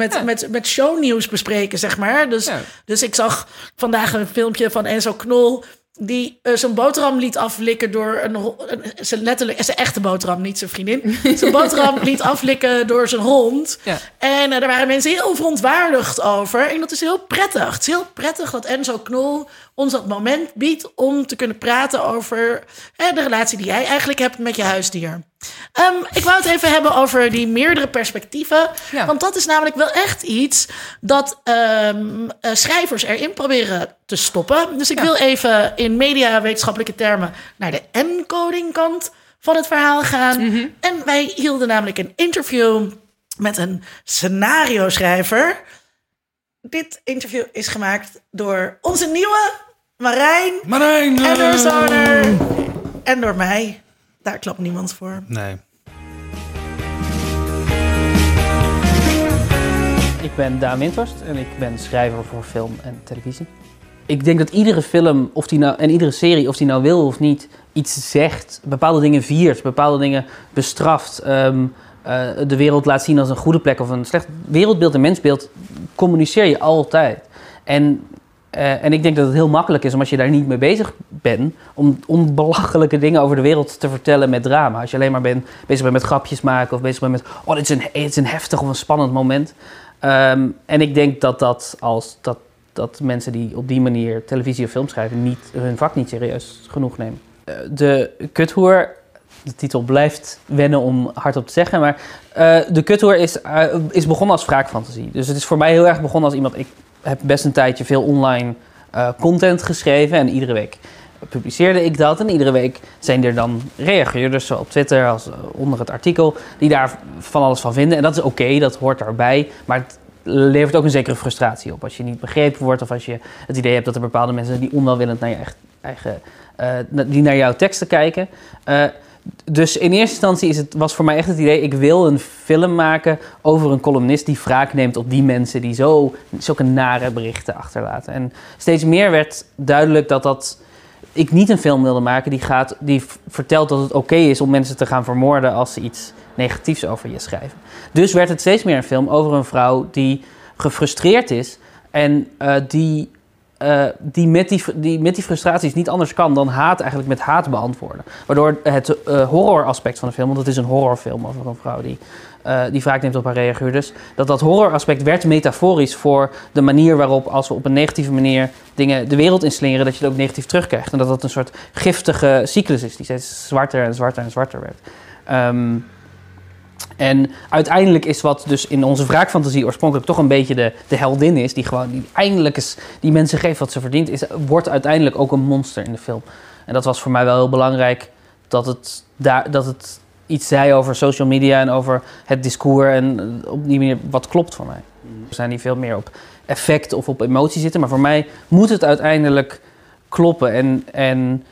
met shownieuws bespreken, zeg maar. Dus ik zag vandaag een filmpje van Enzo Knol... die zijn boterham liet aflikken door zijn echte boterham, niet zijn vriendin. Zijn boterham liet aflikken door zijn hond. Ja. En daar waren mensen heel verontwaardigd over. En dat is heel prettig. Het is heel prettig dat Enzo Knol ons dat moment biedt... om te kunnen praten over de relatie die jij eigenlijk hebt met je huisdier. Ik wou het even hebben over die meerdere perspectieven. Ja. Want dat is namelijk wel echt iets dat schrijvers erin proberen te stoppen. Dus ik wil even in mediawetenschappelijke termen naar de encoding kant van het verhaal gaan. Mm-hmm. En wij hielden namelijk een interview met een scenario-schrijver. Dit interview is gemaakt door onze nieuwe Marijn Anderssoner en door mij. Daar klapt niemand voor. Nee. Ik ben Daan Windhorst en ik ben schrijver voor film en televisie. Ik denk dat iedere film of die nou, en iedere serie, of die nou wil of niet, iets zegt. Bepaalde dingen viert, bepaalde dingen bestraft. De wereld laat zien als een goede plek of een slecht wereldbeeld en mensbeeld. Communiceer je altijd. En ik denk dat het heel makkelijk is om, als je daar niet mee bezig bent, om belachelijke dingen over de wereld te vertellen met drama. Als je alleen maar bezig bent met grapjes maken of bezig bent met, oh, dit is een heftig of een spannend moment. En ik denk dat dat als dat dat mensen die op die manier televisie of film schrijven hun vak niet serieus genoeg nemen. De Kuthoer, de titel blijft wennen om hardop te zeggen, maar De Kuthoer is begonnen als wraakfantasie. Dus het is voor mij heel erg begonnen als iemand... Ik heb best een tijdje veel online content geschreven en iedere week publiceerde ik dat. En iedere week zijn er dan reageerders, zowel op Twitter als onder het artikel, die daar van alles van vinden. En dat is oké, dat hoort daarbij, maar het levert ook een zekere frustratie op. Als je niet begrepen wordt of als je het idee hebt dat er bepaalde mensen die onwelwillend naar je die naar jouw teksten kijken. Dus in eerste instantie was voor mij echt het idee, ik wil een film maken over een columnist die wraak neemt op die mensen die zulke nare berichten achterlaten. En steeds meer werd duidelijk dat ik niet een film wilde maken die vertelt dat het oké is om mensen te gaan vermoorden als ze iets negatiefs over je schrijven. Dus werd het steeds meer een film over een vrouw die gefrustreerd is en die met die frustraties niet anders kan dan haat eigenlijk met haat beantwoorden. Waardoor het horroraspect van de film, want het is een horrorfilm over een vrouw die wraak neemt op haar reageerders, dat horroraspect werd metaforisch voor de manier waarop, als we op een negatieve manier dingen de wereld inslingeren, dat je het ook negatief terugkrijgt. En dat dat een soort giftige cyclus is die steeds zwarter en zwarter en zwarter werd. En uiteindelijk is wat dus in onze wraakfantasie oorspronkelijk toch een beetje de heldin is, die gewoon eindelijk eens die mensen geeft wat ze verdient, wordt uiteindelijk ook een monster in de film. En dat was voor mij wel heel belangrijk, dat het iets zei over social media en over het discours en op die manier wat klopt voor mij. Er zijn die veel meer op effect of op emotie zitten, maar voor mij moet het uiteindelijk kloppen. En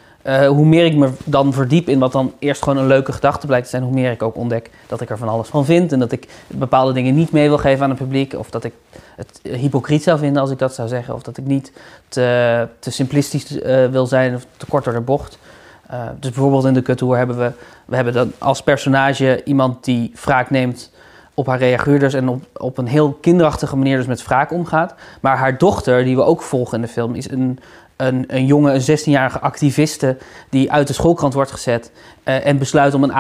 hoe meer ik me dan verdiep in wat dan eerst gewoon een leuke gedachte blijkt te zijn, hoe meer ik ook ontdek dat ik er van alles van vind. En dat ik bepaalde dingen niet mee wil geven aan het publiek. Of dat ik het hypocriet zou vinden als ik dat zou zeggen. Of dat ik niet te simplistisch wil zijn of te kort door de bocht. Dus bijvoorbeeld in De Kuthoer hebben we dan als personage iemand die wraak neemt op haar reageerders en op een heel kinderachtige manier dus met wraak omgaat. Maar haar dochter, die we ook volgen in de film, is een jonge, een 16-jarige activiste die uit de schoolkrant wordt gezet en besluit om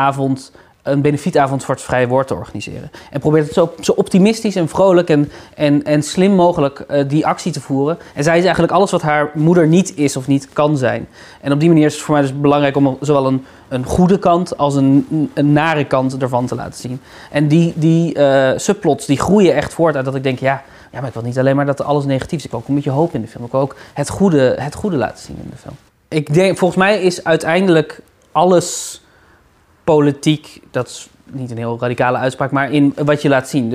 een benefietavond voor het Vrije Woord te organiseren. En probeert het zo optimistisch en vrolijk en slim mogelijk die actie te voeren. En zij is eigenlijk alles wat haar moeder niet is of niet kan zijn. En op die manier is het voor mij dus belangrijk om zowel een goede kant als een nare kant ervan te laten zien. En die subplots die groeien echt voort uit dat ik denk, ja, maar ik wil niet alleen maar dat alles negatief is. Ik wil ook een beetje hoop in de film. Ik wil ook het goede laten zien in de film. Ik denk, volgens mij is uiteindelijk alles politiek. Dat is niet een heel radicale uitspraak, maar in wat je laat zien.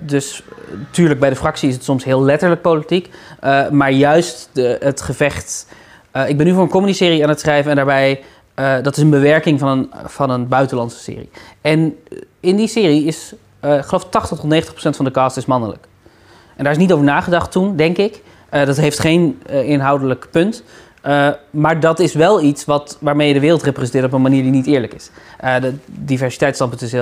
Dus tuurlijk, bij de fractie is het soms heel letterlijk politiek. Maar juist het gevecht... ik ben nu voor een comedyserie aan het schrijven en daarbij... dat is een bewerking van een buitenlandse serie. En in die serie is, ik geloof 80 tot 90% van de cast is mannelijk. En daar is niet over nagedacht toen, denk ik. Dat heeft geen inhoudelijk punt. Maar dat is wel iets waarmee je de wereld representeert op een manier die niet eerlijk is. De diversiteitsstandpunt is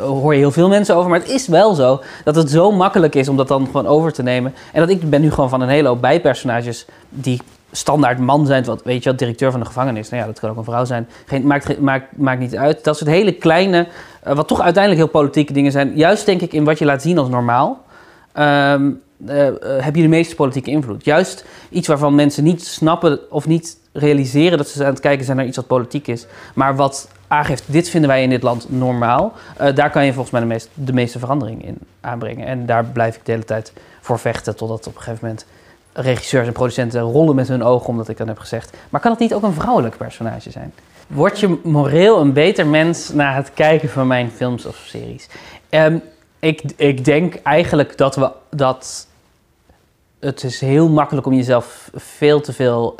hoor je heel veel mensen over, maar het is wel zo dat het zo makkelijk is om dat dan gewoon over te nemen. En dat ik ben nu gewoon van een hele hoop bijpersonages die standaard man zijn, wat weet je wel, directeur van de gevangenis. Nou ja, dat kan ook een vrouw zijn. Maakt niet uit. Dat soort hele kleine, wat toch uiteindelijk heel politieke dingen zijn, juist denk ik in wat je laat zien als normaal. Heb je de meeste politieke invloed. Juist iets waarvan mensen niet snappen of niet realiseren dat ze aan het kijken zijn naar iets wat politiek is, maar wat aangeeft, dit vinden wij in dit land normaal. Daar kan je volgens mij de meeste verandering in aanbrengen. En daar blijf ik de hele tijd voor vechten, totdat op een gegeven moment regisseurs en producenten rollen met hun ogen omdat ik dan heb gezegd, maar kan het niet ook een vrouwelijk personage zijn? Word je moreel een beter mens na het kijken van mijn films of series? Ik denk eigenlijk dat het is heel makkelijk om jezelf veel te veel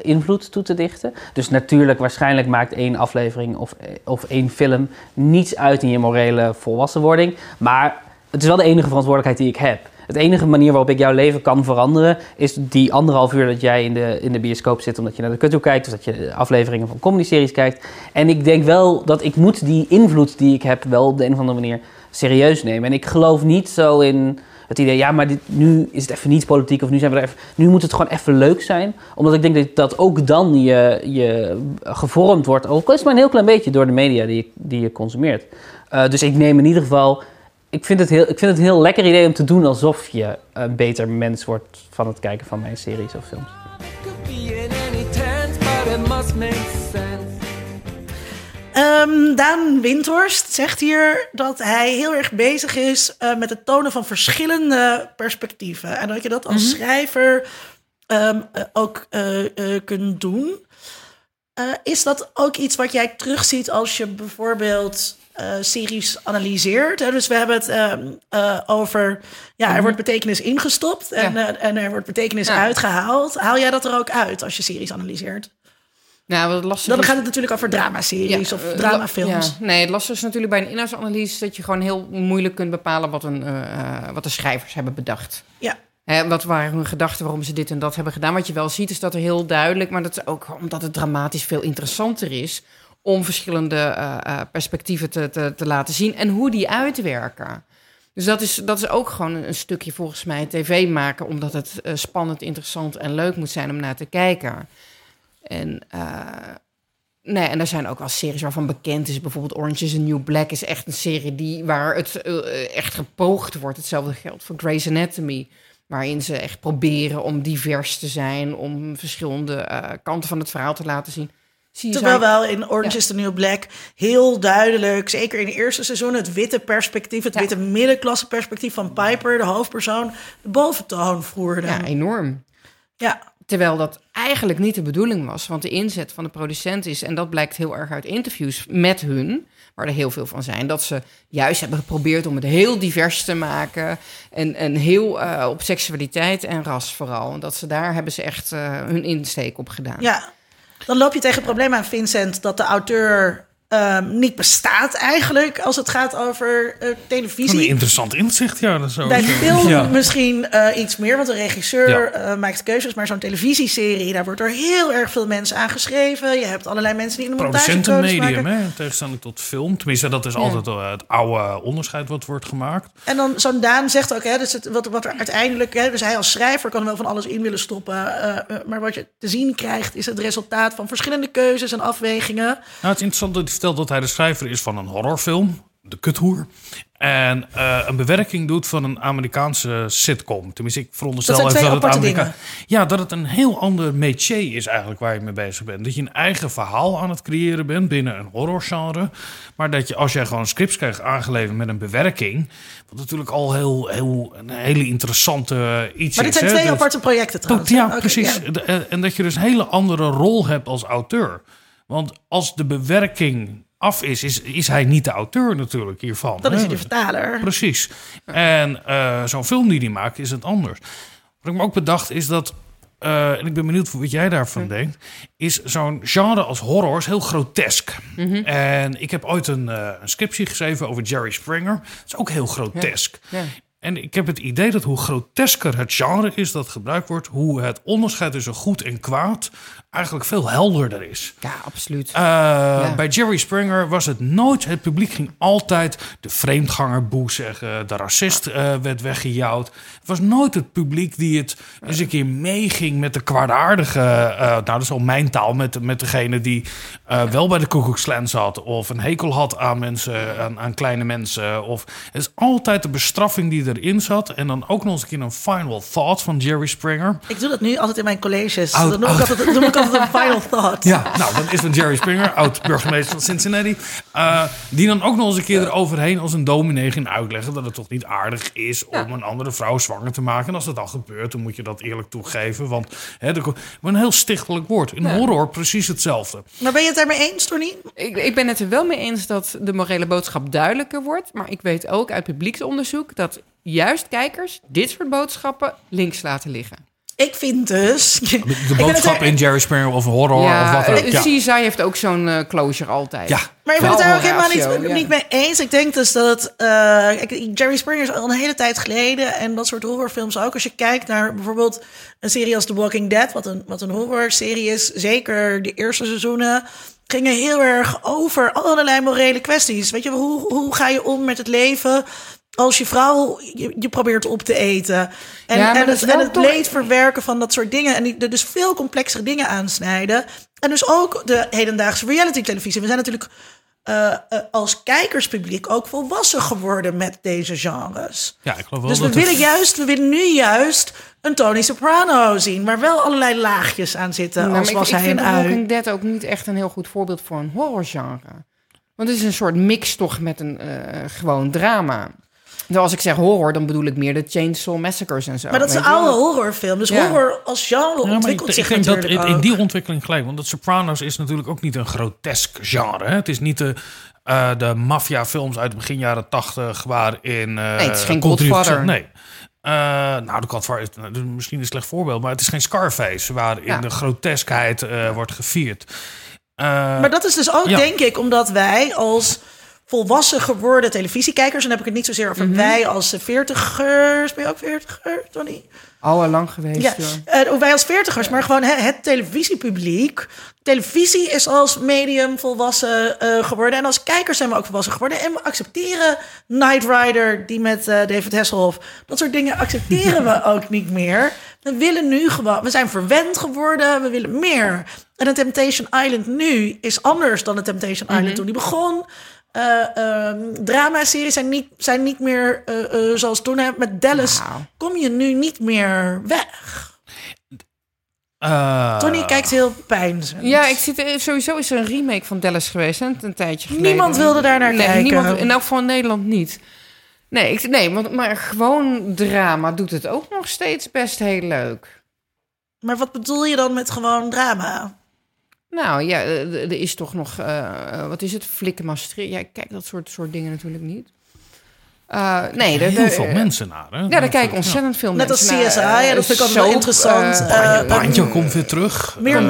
invloed toe te dichten. Dus natuurlijk, waarschijnlijk maakt één aflevering of één film niets uit in je morele volwassenwording. Maar het is wel de enige verantwoordelijkheid die ik heb. Het enige manier waarop ik jouw leven kan veranderen is die 1,5 uur dat jij in de bioscoop zit omdat je naar De Kuthoer kijkt of dat je afleveringen van comedyseries kijkt. En ik denk wel dat ik moet die invloed die ik heb wel op de een of andere manier serieus nemen. En ik geloof niet zo in het idee, ja, maar nu is het even niet politiek of nu zijn we er even... Nu moet het gewoon even leuk zijn. Omdat ik denk dat ook dan je gevormd wordt, ook al is het maar een heel klein beetje, door de media die je consumeert. Dus ik neem in ieder geval Ik vind het een heel lekker idee om te doen alsof je een beter mens wordt van het kijken van mijn series of films. Daan Windhorst zegt hier dat hij heel erg bezig is met het tonen van verschillende perspectieven. En dat je dat als schrijver ook kunt doen. Is dat ook iets wat jij terugziet als je bijvoorbeeld series analyseert? Hè? Dus we hebben het over... Ja, er wordt betekenis ingestopt en er wordt betekenis uitgehaald. Haal jij dat er ook uit als je series analyseert? Nou, wat lastig dan is... gaat het natuurlijk over dramaseries of dramafilms. Ja. Nee, het lastige is natuurlijk bij een inhoudsanalyse... dat je gewoon heel moeilijk kunt bepalen wat de schrijvers hebben bedacht. Ja. Wat waren hun gedachten waarom ze dit en dat hebben gedaan? Wat je wel ziet is dat er heel duidelijk... maar dat is ook omdat het dramatisch veel interessanter is... om verschillende perspectieven te laten zien en hoe die uitwerken. Dus dat is ook gewoon een stukje volgens mij tv maken... omdat het spannend, interessant en leuk moet zijn om naar te kijken... En er zijn ook wel series waarvan bekend is. Bijvoorbeeld Orange is the New Black is echt een serie waar het echt gepoogd wordt. Hetzelfde geldt voor Grey's Anatomy. Waarin ze echt proberen om divers te zijn. Om verschillende kanten van het verhaal te laten zien. Terwijl wel in Orange is the New Black heel duidelijk... zeker in het eerste seizoen het witte perspectief... het witte middenklasse perspectief van Piper, de hoofdpersoon... de boventoon voerde. Ja, enorm. Ja. Terwijl dat eigenlijk niet de bedoeling was. Want de inzet van de producent is... en dat blijkt heel erg uit interviews met hun... waar er heel veel van zijn... dat ze juist hebben geprobeerd om het heel divers te maken... en heel op seksualiteit en ras vooral. En dat ze daar hebben ze echt hun insteek op gedaan. Ja, dan loop je tegen het probleem aan, Vincent... dat de auteur niet bestaat eigenlijk... als het gaat over televisie. Een interessant inzicht, ja. Dat is ook bij film misschien iets meer... want een regisseur maakt keuzes... maar zo'n televisieserie, daar wordt door heel erg veel mensen aangeschreven. Je hebt allerlei mensen die in de producentenmedium, maken. Hè, tegenstelling tot film. Tenminste, dat is altijd het oude onderscheid wat wordt gemaakt. En dan zo'n Daan zegt ook... Hè, dus wat er uiteindelijk... Hè, dus hij als schrijver kan er wel van alles in willen stoppen... maar wat je te zien krijgt... is het resultaat van verschillende keuzes en afwegingen. Nou, het is interessant dat vertelt dat hij de schrijver is van een horrorfilm, De Kuthoer, en een bewerking doet van een Amerikaanse sitcom. Tenminste, ik veronderstel dat even dat het dat het een heel ander métier is eigenlijk waar je mee bezig bent. Dat je een eigen verhaal aan het creëren bent binnen een horrorgenre, maar dat je als jij gewoon scripts krijgt aangeleverd met een bewerking, wat natuurlijk al heel een hele interessante iets is. Maar dit zijn twee aparte projecten trouwens. Precies. Ja. En dat je dus een hele andere rol hebt als auteur. Want als de bewerking af is hij niet de auteur natuurlijk hiervan. Dan is hij de vertaler. Precies. En zo'n film die hij maakt, is het anders. Wat ik me ook bedacht is dat... en ik ben benieuwd wat jij daarvan denkt... is zo'n genre als horror is heel grotesk. Mm-hmm. En ik heb ooit een scriptie geschreven over Jerry Springer. Dat is ook heel grotesk. Ja. Ja. En ik heb het idee dat hoe grotesker het genre is dat gebruikt wordt... hoe het onderscheid tussen goed en kwaad eigenlijk veel helderder is. Ja, absoluut. Bij Jerry Springer was het nooit... Het publiek ging altijd de vreemdganger boe zeggen. De racist werd weggejouwd. Het was nooit het publiek die het eens een keer meeging met de kwaadaardige... dat is al mijn taal, met degene die wel bij de Ku Klux Klan zat... of een hekel had aan mensen, aan kleine mensen. Of, het is altijd de bestraffing die erin zat. En dan ook nog eens een keer een final thought van Jerry Springer. Ik doe dat nu altijd in mijn colleges. Dan noem ik altijd een final thought. Ja, nou, dan is het Jerry Springer, oud-burgemeester van Cincinnati. Die dan ook nog eens een keer eroverheen als een dominee ging uitleggen... dat het toch niet aardig is om een andere vrouw zwanger te maken. En als dat al gebeurt, dan moet je dat eerlijk toegeven. Want een heel stichtelijk woord. In horror precies hetzelfde. Maar ben je het daarmee eens, Tony? Ik ben het er wel mee eens dat de morele boodschap duidelijker wordt. Maar ik weet ook uit publieksonderzoek... dat juist kijkers dit soort boodschappen links laten liggen. Ik vind dus... De boodschap in Jerry Springer of horror of wat dan ook. CSI heeft ook zo'n closure altijd. Ja. Maar ik ben het daar ook helemaal niet mee eens. Ik denk dus dat... Jerry Springer is al een hele tijd geleden... en dat soort horrorfilms ook. Als je kijkt naar bijvoorbeeld een serie als The Walking Dead... wat een horrorserie is, zeker de eerste seizoenen... gingen heel erg over allerlei morele kwesties. Weet je, hoe ga je om met het leven... als je vrouw je probeert op te eten. En het leed verwerken van dat soort dingen. En die er dus veel complexere dingen aansnijden. En dus ook de hedendaagse reality televisie. We zijn natuurlijk als kijkerspubliek ook volwassen geworden met deze genres. Ja, ik geloof wel. Dus dat we willen nu juist een Tony Soprano zien, waar wel allerlei laagjes aan zitten. Nou, als was hij een ui. Ik vind Walking Dead ook niet echt een heel goed voorbeeld voor een horrorgenre. Want het is een soort mix toch met een gewoon drama. Nou, als ik zeg horror, dan bedoel ik meer de Chainsaw Massacres en zo. Maar dat is een oude horrorfilm. Dus horror als genre ontwikkelt zich natuurlijk ook. Ik denk dat in die ontwikkeling gelijk. Want dat Sopranos is natuurlijk ook niet een grotesk genre. Hè? Het is niet de maffiafilms uit begin jaren 80 waarin... nee, het is geen Godfather. Nee. De Godfather is misschien een slecht voorbeeld. Maar het is geen Scarface waarin de groteskheid wordt gevierd. Maar dat is dus ook, denk ik, omdat wij als... volwassen geworden televisiekijkers. En dan heb ik het niet zozeer over wij als veertigers. Ben je ook veertiger, Tony? Allang geweest. Ja. Wij als veertigers, maar gewoon het televisiepubliek. Televisie is als medium volwassen geworden. En als kijkers zijn we ook volwassen geworden. En we accepteren Knight Rider, die met David Hasselhoff. Dat soort dingen accepteren we ook niet meer. We willen nu gewoon... We zijn verwend geworden, we willen meer. En het Temptation Island nu is anders dan het Temptation Island toen die begon. Drama-series zijn niet meer zoals toen. Met Dallas kom je nu niet meer weg. Tony kijkt heel pijnzend. Ja, sowieso is er een remake van Dallas geweest. Hè, een tijdje geleden. Niemand wilde daar naar kijken. Niemand, in elk geval in Nederland niet. Nee, maar gewoon drama doet het ook nog steeds best heel leuk. Maar wat bedoel je dan met gewoon drama? Nou ja, er is toch nog... wat is het? Flikken Maastricht. Ja, ik kijk dat soort dingen natuurlijk niet. Nee, heel veel mensen naar. Hè? Ja, daar kijken ontzettend veel mensen naar. Net als CSI, dat vind ik altijd wel interessant. Pandje komt weer terug. Meer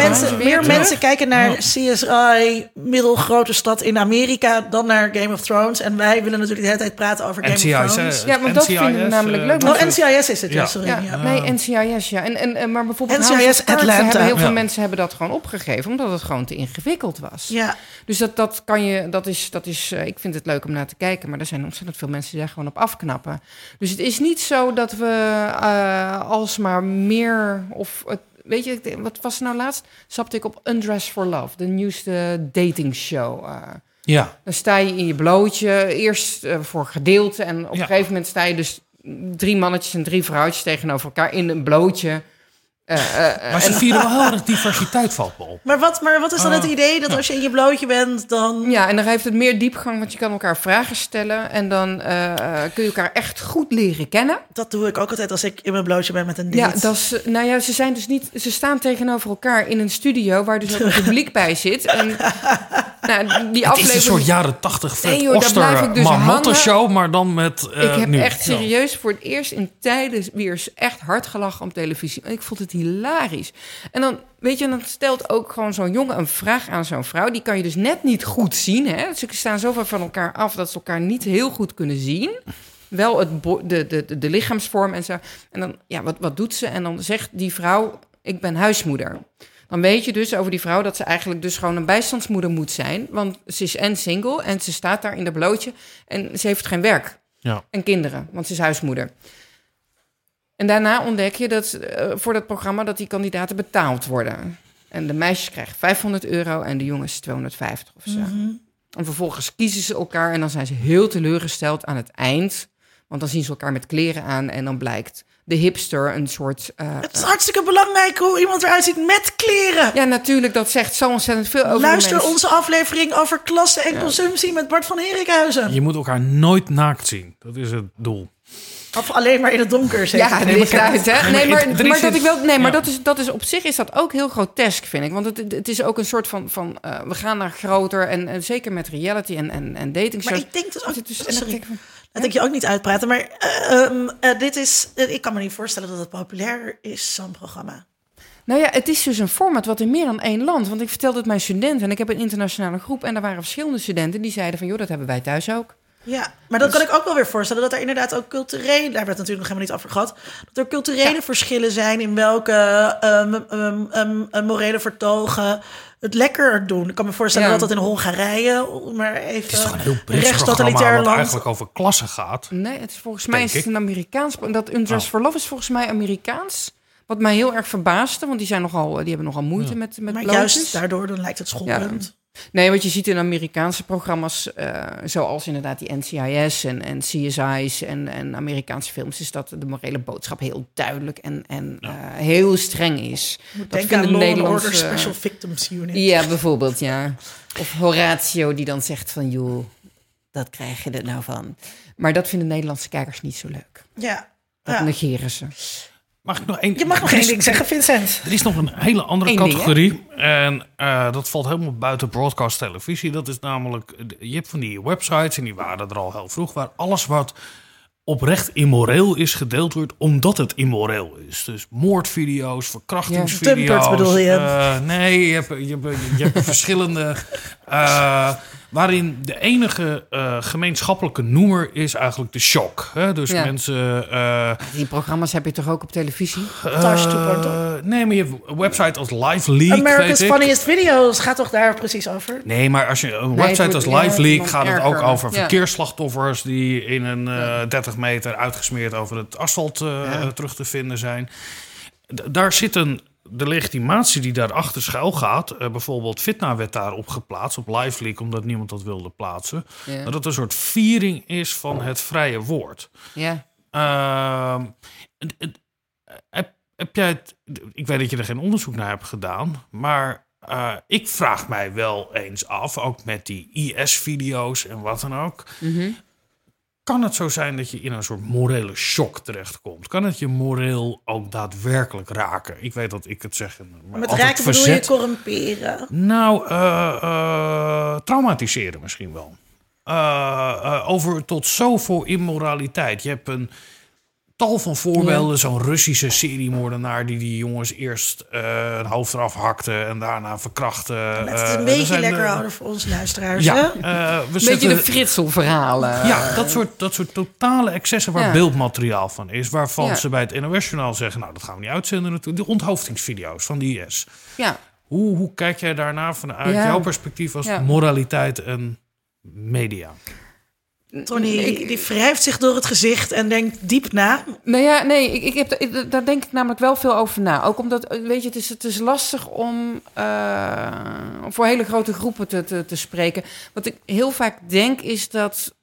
mensen kijken naar CSI, middelgrote stad in Amerika, dan naar Game of Thrones. En wij willen natuurlijk de hele tijd praten over Game of Thrones. Ja, want dat vinden we namelijk leuk. NCIS is het, sorry. Ja. Nee, NCIS, ja. Maar bijvoorbeeld NCIS House of Cards, Atlanta. Heel veel mensen hebben dat gewoon opgegeven, omdat het gewoon te ingewikkeld was. Ja. Dus dat kan je... Ik vind het leuk om naar te kijken, maar er zijn ontzettend veel mensen die daar gewoon op afknappen. Dus het is niet zo dat we alsmaar meer... weet je, wat was er nou laatst? Sapte ik op Undress for Love, de nieuwste datingshow. Ja. Dan sta je in je blootje, eerst voor gedeelte. En op een gegeven moment sta je dus 3 mannetjes en 3 vrouwtjes tegenover elkaar in een blootje. Maar ze vieren wel heel erg diversiteit, valt me op. Maar wat is dan het idee dat als je in je blootje bent, dan... Ja, en dan heeft het meer diepgang, want je kan elkaar vragen stellen. En dan kun je elkaar echt goed leren kennen. Dat doe ik ook altijd als ik in mijn blootje ben met een date. Ja, ze zijn dus niet... Ze staan tegenover elkaar in een studio waar dus ook het publiek bij zit. En, die aflevering... Het is een soort jaren 80 Fred Oster Marmotte-show, maar dan met ik heb echt serieus voor het eerst in tijden weer echt hard gelachen op televisie. Ik vond het hilarisch. En dan, weet je, dan stelt ook gewoon zo'n jongen een vraag aan zo'n vrouw. Die kan je dus net niet goed zien. Hè? Ze staan zo ver van elkaar af dat ze elkaar niet heel goed kunnen zien. Wel de lichaamsvorm en zo. En dan, wat doet ze? En dan zegt die vrouw, ik ben huismoeder. Dan weet je dus over die vrouw dat ze eigenlijk dus gewoon een bijstandsmoeder moet zijn. Want ze is en single en ze staat daar in de blootje. En ze heeft geen werk. Ja. En kinderen, want ze is huismoeder. En daarna ontdek je dat voor dat programma dat die kandidaten betaald worden. En de meisjes krijgen €500 en de jongens €250 of zo. Mm-hmm. En vervolgens kiezen ze elkaar en dan zijn ze heel teleurgesteld aan het eind. Want dan zien ze elkaar met kleren aan en dan blijkt de hipster een soort... het is hartstikke belangrijk hoe iemand eruit ziet met kleren. Ja, natuurlijk, dat zegt zo ontzettend veel over Luister onze aflevering over klasse en consumptie met Bart van Herikhuizen. Je moet elkaar nooit naakt zien, dat is het doel. Of alleen maar in het donker, zeg. Ja, het licht uit, hè? Nee, maar dat ik wel... Nee, maar dat is op zich is dat ook heel grotesk, vind ik. Want het is ook een soort van we gaan naar groter en zeker met reality en dating shows. Maar ik denk dus ook... Sorry, dat ik je ook niet uitpraten. Maar dit is... ik kan me niet voorstellen dat het populair is, zo'n programma. Nou ja, het is dus een format wat in meer dan 1 land... Want ik vertelde het mijn studenten... En ik heb een internationale groep... En daar waren verschillende studenten die zeiden van... joh, dat hebben wij thuis ook. Ja, maar dat kan ik ook wel weer voorstellen. Dat er inderdaad ook culturele... Daar werd natuurlijk nog helemaal niet over gehad. Dat er culturele verschillen zijn in welke morele vertogen het lekker doen. Ik kan me voorstellen dat in Hongarije... maar even het is gewoon een heel rechtsstatalitair land. Het eigenlijk over klassen gaat. Nee, het is volgens mij een Amerikaans... Dat Undress for Love is volgens mij Amerikaans... Wat mij heel erg verbaasde, want die hebben nogal moeite met blootjes. Maar juist daardoor dan lijkt het schokkend. Nee, want je ziet in Amerikaanse programma's, zoals inderdaad die NCIS en CSI's en Amerikaanse films, is dat de morele boodschap heel duidelijk en heel streng is. Denk aan Law and Order Special Victims Unit. Ja, bijvoorbeeld, ja. Of Horatio die dan zegt van, joh, dat krijg je er nou van. Maar dat vinden Nederlandse kijkers niet zo leuk. Ja. Dat negeren ze. Mag ik nog één? Je mag nog één ding zeggen, Vincent. Er is nog een hele andere categorie. Ding, en dat valt helemaal buiten broadcast televisie. Dat is namelijk, je hebt van die websites, en die waren er al heel vroeg, waar alles wat oprecht immoreel is gedeeld wordt, omdat het immoreel is. Dus moordvideo's, verkrachtingsvideo's. Ja, dumpert bedoel je? Nee, je hebt verschillende... waarin de enige gemeenschappelijke noemer is eigenlijk de shock. Hè? Dus mensen... die programma's heb je toch ook op televisie? Nee, maar je hebt website als LiveLeak. America's Funniest Videos gaat toch daar precies over? Nee, maar als je een website als LiveLeak gaat het ook over verkeersslachtoffers die in een 30 meter uitgesmeerd over het asfalt terug te vinden zijn. Daar zit een... De legitimatie die daarachter schuil gaat... bijvoorbeeld fitna werd daarop geplaatst... op LiveLeak, omdat niemand dat wilde plaatsen. Ja. Dat het een soort viering is van het vrije woord. Ja. Heb jij het... Ik weet dat je er geen onderzoek naar hebt gedaan... maar ik vraag mij wel eens af... ook met die IS-video's en wat dan ook... Mm-hmm. Kan het zo zijn dat je in een soort morele shock terechtkomt? Kan het je moreel ook daadwerkelijk raken? Ik weet dat ik het zeg. Maar met raken bedoel je corrumperen? Nou, traumatiseren misschien wel. Over tot zoveel immoraliteit. Je hebt een tal van voorbeelden. Ja. Zo'n Russische seriemoordenaar die jongens eerst het hoofd eraf hakte... en daarna verkrachtte. Het is een beetje lekker houden voor ons luisteraars. Ja, de fritselverhalen. Ja, dat soort totale excessen waar beeldmateriaal van is... waarvan ze bij het NOS-journaal zeggen... nou, dat gaan we niet uitzenden natuurlijk. De onthoofdingsvideo's van de IS. Ja. Hoe kijk jij daarna vanuit jouw perspectief... als moraliteit en media? Tony, die wrijft zich door het gezicht en denkt diep na. Nou ja, nee, daar denk ik namelijk wel veel over na. Ook omdat, weet je, het is lastig om voor hele grote groepen te spreken. Wat ik heel vaak denk is dat...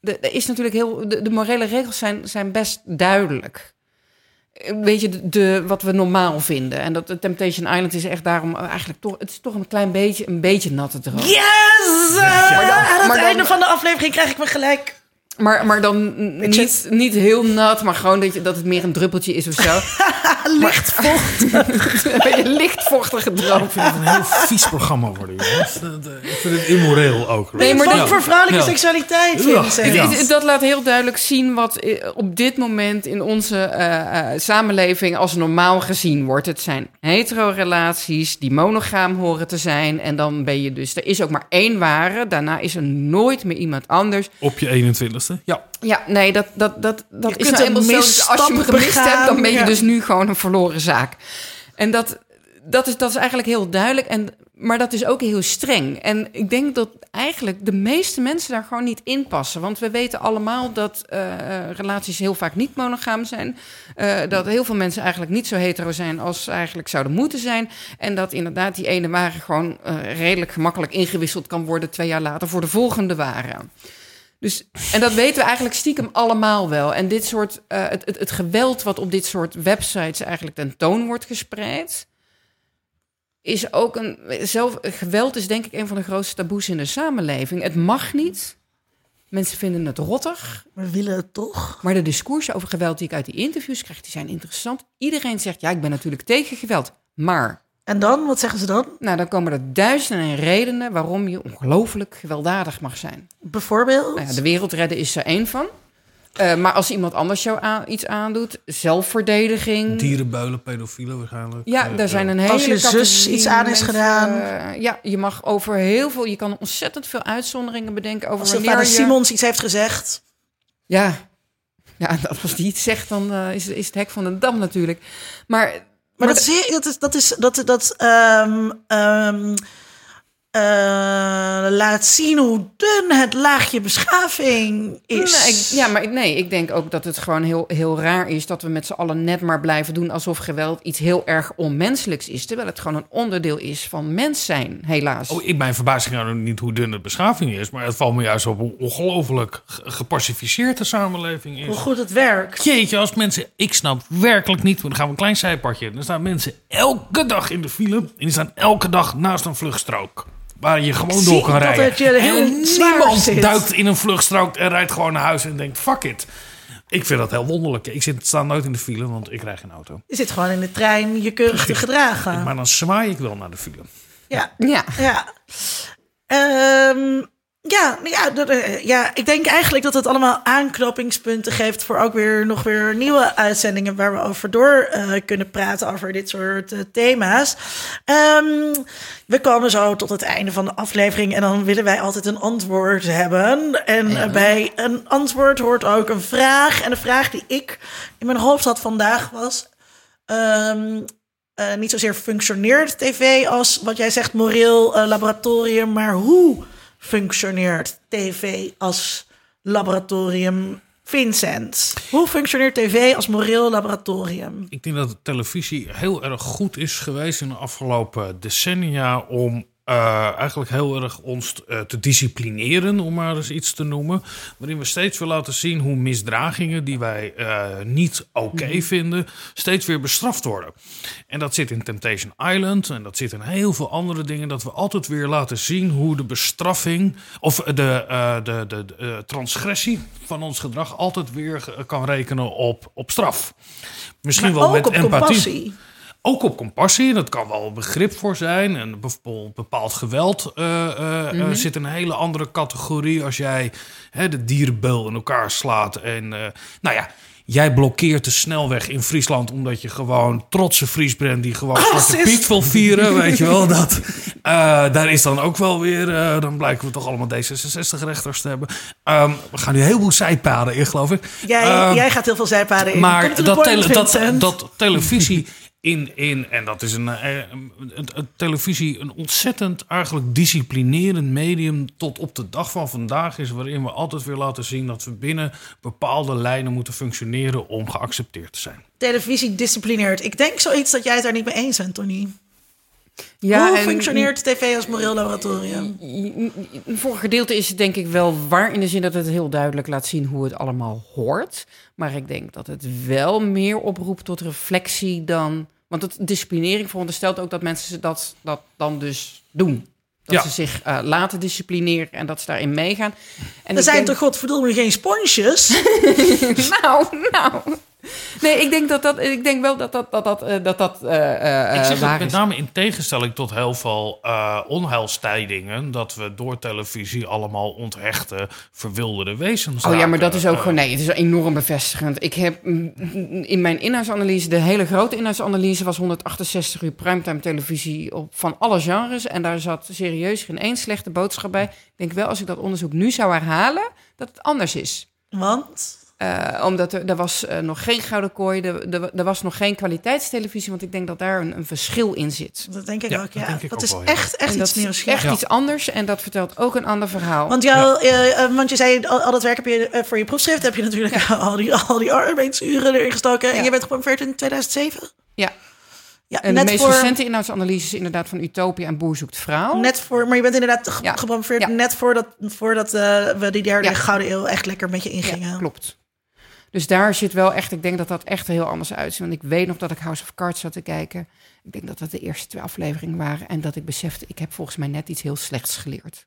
De morele regels zijn best duidelijk. Weet je, wat we normaal vinden. En dat Temptation Island is echt daarom eigenlijk toch... Het is toch een klein beetje natte droom. Yes! Aan het einde van de aflevering krijg ik me gelijk... Maar dan niet heel nat, maar gewoon dat het meer een druppeltje is of zo. Lichtvochtig. Een beetje lichtvochtige droom. Ik vind het een heel vies programma worden. Ik vind het immoreel ook. Nee, maar dat voor vrouwelijke seksualiteit. Dat laat heel duidelijk zien wat op dit moment in onze samenleving als normaal gezien wordt. Het zijn hetero-relaties die monogaam horen te zijn. En dan ben je dus... Er is ook maar één ware. Daarna is er nooit meer iemand anders. Op je 21ste. Ja. Ja, nee, dat is nou eenmaal zo. Als je hem gemist hebt, dan ben je dus nu gewoon een verloren zaak. En dat is eigenlijk heel duidelijk. Maar dat is ook heel streng. En ik denk dat eigenlijk de meeste mensen daar gewoon niet in passen. Want we weten allemaal dat relaties heel vaak niet monogaam zijn. Dat heel veel mensen eigenlijk niet zo hetero zijn als ze eigenlijk zouden moeten zijn. En dat inderdaad die ene ware gewoon redelijk gemakkelijk ingewisseld kan worden... 2 jaar later voor de volgende ware. Dus, en dat weten we eigenlijk stiekem allemaal wel. En dit soort, het geweld wat op dit soort websites eigenlijk ten toon wordt gespreid, is ook geweld is denk ik een van de grootste taboes in de samenleving. Het mag niet. Mensen vinden het rottig. Maar willen het toch. Maar de discoursen over geweld die ik uit die interviews krijg, die zijn interessant. Iedereen zegt, ja, ik ben natuurlijk tegen geweld, maar... En dan? Wat zeggen ze dan? Nou, dan komen er 1001 redenen waarom je ongelooflijk gewelddadig mag zijn. Bijvoorbeeld? Nou ja, de wereld redden is er één van. Maar als iemand anders jou iets aandoet, zelfverdediging... Dierenbuilen, pedofielen waarschijnlijk. Ja, daar zijn een hele... Als je zus iets aan is gedaan. Je mag over heel veel... Je kan ontzettend veel uitzonderingen bedenken over wanneer je... Als vader Simons iets heeft gezegd. Ja, als die iets zegt, dan is het hek van de dam natuurlijk. Maar... Maar dat is laat zien hoe dun het laagje beschaving is. Ik denk ook dat het gewoon heel raar is dat we met z'n allen net maar blijven doen alsof geweld iets heel erg onmenselijks is, terwijl het gewoon een onderdeel is van mens zijn, helaas. Oh, ik ben verbaasd nou niet hoe dun de beschaving is, maar het valt me juist op hoe ongelooflijk gepacificeerd de samenleving is. Hoe goed het werkt. Jeetje, als mensen, ik snap werkelijk niet, dan gaan we een klein zijpadje. Dan staan mensen elke dag in de file en die staan elke dag naast een vluchtstrook. Waar je gewoon door kan rijden. En niemand duikt in een vluchtstrook en rijdt gewoon naar huis en denkt, fuck it. Ik vind dat heel wonderlijk. Ik sta nooit in de file, want ik rijd geen auto. Je zit gewoon in de trein, je keurig te gedragen. Maar dan zwaai ik wel naar de file. Ja. Ik denk eigenlijk dat het allemaal aanknopingspunten geeft voor ook weer nog weer nieuwe uitzendingen waar we over door kunnen praten over dit soort thema's. We komen zo tot het einde van de aflevering en dan willen wij altijd een antwoord hebben. En bij een antwoord hoort ook een vraag. En de vraag die ik in mijn hoofd had vandaag was, niet zozeer functioneert tv als wat jij zegt moreel laboratorium, maar hoe functioneert tv als laboratorium? Vincent, hoe functioneert tv als moreel laboratorium? Ik denk dat de televisie heel erg goed is geweest in de afgelopen decennia om eigenlijk heel erg ons te disciplineren, om maar eens iets te noemen. Waarin we steeds weer laten zien hoe misdragingen die wij niet oké vinden, steeds weer bestraft worden. En dat zit in Temptation Island en dat zit in heel veel andere dingen. Dat we altijd weer laten zien hoe de bestraffing of de transgressie van ons gedrag altijd weer kan rekenen op straf. Misschien maar wel ook met op empathie. Compassie. Ook op compassie, dat kan wel begrip voor zijn. En bijvoorbeeld bepaald geweld zit in een hele andere categorie. Als jij de dierenbeul in elkaar slaat. En jij blokkeert de snelweg in Friesland omdat je gewoon trotse Fries bent die gewoon Zwarte Piet wil vieren. Weet je wel dat? Daar is dan ook wel weer. Dan blijken we toch allemaal D66-rechters te hebben. We gaan nu heel veel zijpaden in, geloof ik. Jij gaat heel veel zijpaden in. Maar dat televisie. En dat is een televisie een ontzettend eigenlijk disciplinerend medium tot op de dag van vandaag is, waarin we altijd weer laten zien dat we binnen bepaalde lijnen moeten functioneren om geaccepteerd te zijn. Televisie disciplineert. Ik denk zoiets dat jij het daar niet mee eens bent, Tony. Hoe functioneert tv als moreel laboratorium? Voor een gedeelte is het denk ik wel waar, in de zin dat het heel duidelijk laat zien hoe het allemaal hoort. Maar ik denk dat het wel meer oproept tot reflectie dan... Want het disciplinering veronderstelt ook dat mensen dat dan dus doen. Dat ze zich laten disciplineren en dat ze daarin meegaan. En er zijn toch godverdomme geen sponsjes? Nou... Nee, ik denk wel dat ik zeg het met name in tegenstelling tot heel veel onheilstijdingen, dat we door televisie allemaal onthechte, verwilderde wezens raken. Oh ja, maar dat is ook gewoon... Nee, het is enorm bevestigend. Ik heb in mijn inhoudsanalyse, de hele grote inhoudsanalyse was 168 uur primetime televisie van alle genres. En daar zat serieus geen één slechte boodschap bij. Ik denk wel, als ik dat onderzoek nu zou herhalen, dat het anders is. Want... omdat er was nog geen gouden kooi, er was nog geen kwaliteitstelevisie, want ik denk dat daar een verschil in zit. Dat denk ik ook, ja. Dat is echt iets nieuws. Echt iets anders en dat vertelt ook een ander verhaal. Want je zei, al dat werk heb je voor je proefschrift, heb je natuurlijk al die arbeidsuren erin gestoken. Ja. En je bent gepromoveerd in 2007? Ja. Ja, en de meest recente inhoudsanalyses inderdaad van Utopia en Boer zoekt vrouw. Maar je bent inderdaad gepromoveerd net voordat we die derde gouden eeuw echt lekker met je ingingen. Ja, klopt. Dus daar zit wel echt... Ik denk dat dat echt heel anders uitziet. Want ik weet nog dat ik House of Cards zat te kijken. Ik denk dat dat de eerste 2 afleveringen waren. En dat ik besefte, ik heb volgens mij net iets heel slechts geleerd.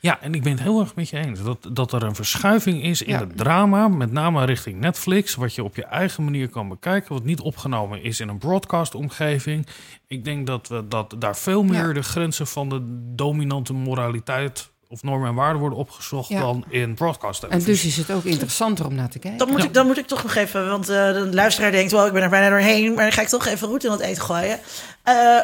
Ja, en ik ben het heel erg met je eens. Dat er een verschuiving is in het drama. Met name richting Netflix. Wat je op je eigen manier kan bekijken. Wat niet opgenomen is in een broadcastomgeving. Ik denk dat we daar veel meer de grenzen van de dominante moraliteit... of normen en waarden worden opgezocht dan in broadcast. En dus is het ook interessanter om naar te kijken. Dan moet ik toch nog even, want de luisteraar denkt... wel, ik ben er bijna doorheen, maar dan ga ik toch even roet in het eten gooien.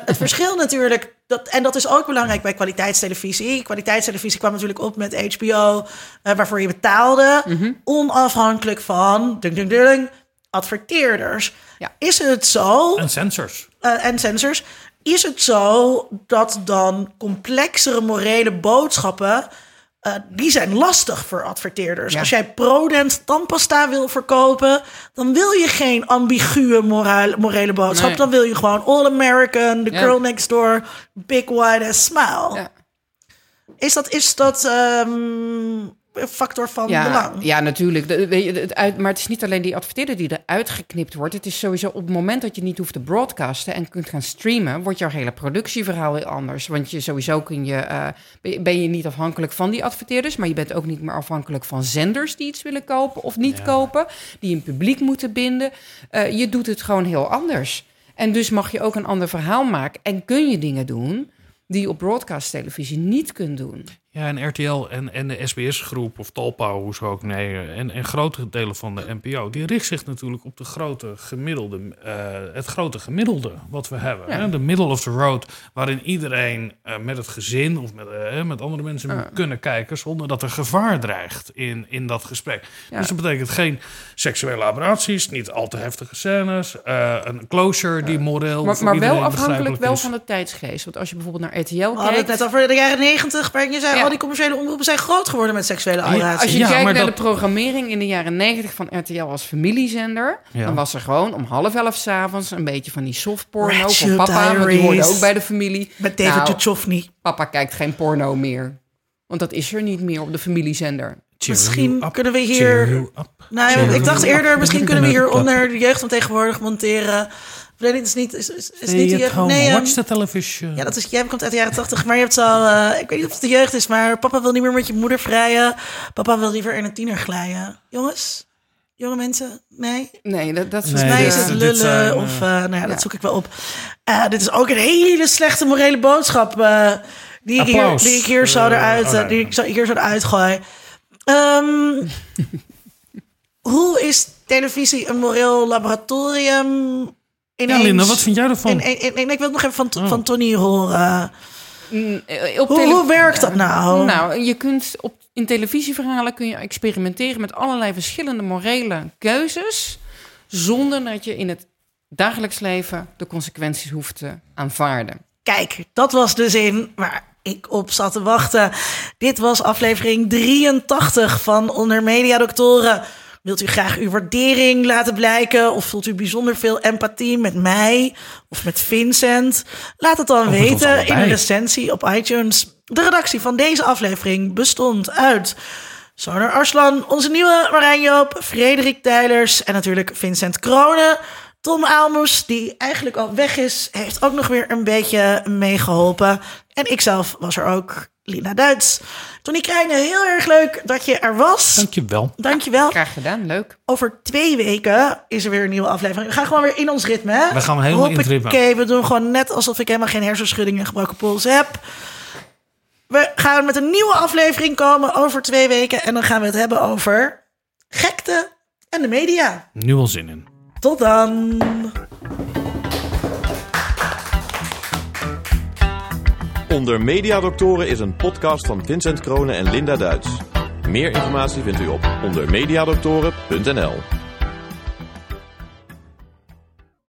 Het verschil natuurlijk, dat is ook belangrijk bij kwaliteitstelevisie. Kwaliteitstelevisie kwam natuurlijk op met HBO... waarvoor je betaalde, onafhankelijk van... adverteerders. Ja. Is het zo? En censors. is het zo dat dan complexere morele boodschappen... die zijn lastig voor adverteerders. Ja. Als jij Prodent tandpasta wil verkopen... dan wil je geen ambiguë morele boodschap. Nee. Dan wil je gewoon All American, The Girl Next Door... Big Wide Ass Smile. Ja. Is dat een factor van belang? Ja, natuurlijk. Maar het is niet alleen die adverteerder die eruit geknipt wordt. Het is sowieso op het moment dat je niet hoeft te broadcasten... en kunt gaan streamen, wordt jouw hele productieverhaal heel anders. Want je sowieso ben je niet afhankelijk van die adverteerders... maar je bent ook niet meer afhankelijk van zenders die iets willen kopen of niet kopen... die een publiek moeten binden. Je doet het gewoon heel anders. En dus mag je ook een ander verhaal maken en kun je dingen doen... die je op broadcast-televisie niet kunt doen. Ja, en RTL en de SBS-groep of Talpa, hoe ze ook en grote delen van de NPO... die richt zich natuurlijk op de grote gemiddelde, het grote gemiddelde wat we hebben. Ja. Hè? De middle of the road, waarin iedereen met het gezin of met andere mensen kunnen kijken... zonder dat er gevaar dreigt in dat gesprek. Ja. Dus dat betekent geen seksuele aberraties, niet al te heftige scènes... een closure die moreel maar wel afhankelijk wel is. Van de tijdsgeest. Want als je bijvoorbeeld naar RTL kijkt... We hadden het net over de jaren 90, waarin je zei... Ja. Al die commerciële omroepen zijn groot geworden met seksuele aberraties. Als je kijkt naar de programmering in de jaren 90 van RTL als familiezender... dan was er gewoon om 22:30 s'avonds een beetje van die softporno van papa. Want die hoorde ook bij de familie. Met David Duchovny. Papa kijkt geen porno meer. Want dat is er niet meer op de familiezender. Misschien kunnen we hier... ik dacht eerder, misschien kunnen we hier onder de jeugd van tegenwoordig monteren... Nee, het is niet... Is niet die jeugd, watch the television. Ja, dat is... Jij komt uit de jaren 80, maar je hebt al... ik weet niet of het de jeugd is, maar... Papa wil niet meer met je moeder vrijen. Papa wil liever in een tiener glijden. Jongens? Jonge mensen? Nee? Nee, dat volgens mij is het lullen. Dat zoek ik wel op. Dit is ook een hele slechte morele boodschap... die ik hier zou uitgooien. Hoe is televisie een moreel laboratorium... Ineens. Ja, Linda, wat vind jij ervan? En ik wil nog even van Tony horen. Hoe werkt dat nou? Nou, je kunt in televisieverhalen kun je experimenteren met allerlei verschillende morele keuzes, zonder dat je in het dagelijks leven de consequenties hoeft te aanvaarden. Kijk, dat was de zin waar ik op zat te wachten. Dit was aflevering 83 van Onder Mediadoktoren. Wilt u graag uw waardering laten blijken? Of voelt u bijzonder veel empathie met mij of met Vincent? Laat het dan weten in een recensie op iTunes. De redactie van deze aflevering bestond uit... Soner Arslan, onze nieuwe Marijn Joop, Frederik Tijlers... en natuurlijk Vincent Kroonen. Tom Aalmoes, die eigenlijk al weg is, heeft ook nog weer een beetje meegeholpen. En ikzelf was er ook... Linda Duits. Tony Krijnen, heel erg leuk dat je er was. Dankjewel. Ja, graag gedaan, leuk. Over 2 weken is er weer een nieuwe aflevering. We gaan gewoon weer in ons ritme, hè? We gaan helemaal in het ritme. Oké, we doen gewoon net alsof ik helemaal geen hersenschuddingen en gebroken pols heb. We gaan met een nieuwe aflevering komen over 2 weken. En dan gaan we het hebben over gekte en de media. Nu al zin in. Tot dan. Onder Mediadoktoren is een podcast van Vincent Kroonen en Linda Duits. Meer informatie vindt u op ondermediadoktoren.nl.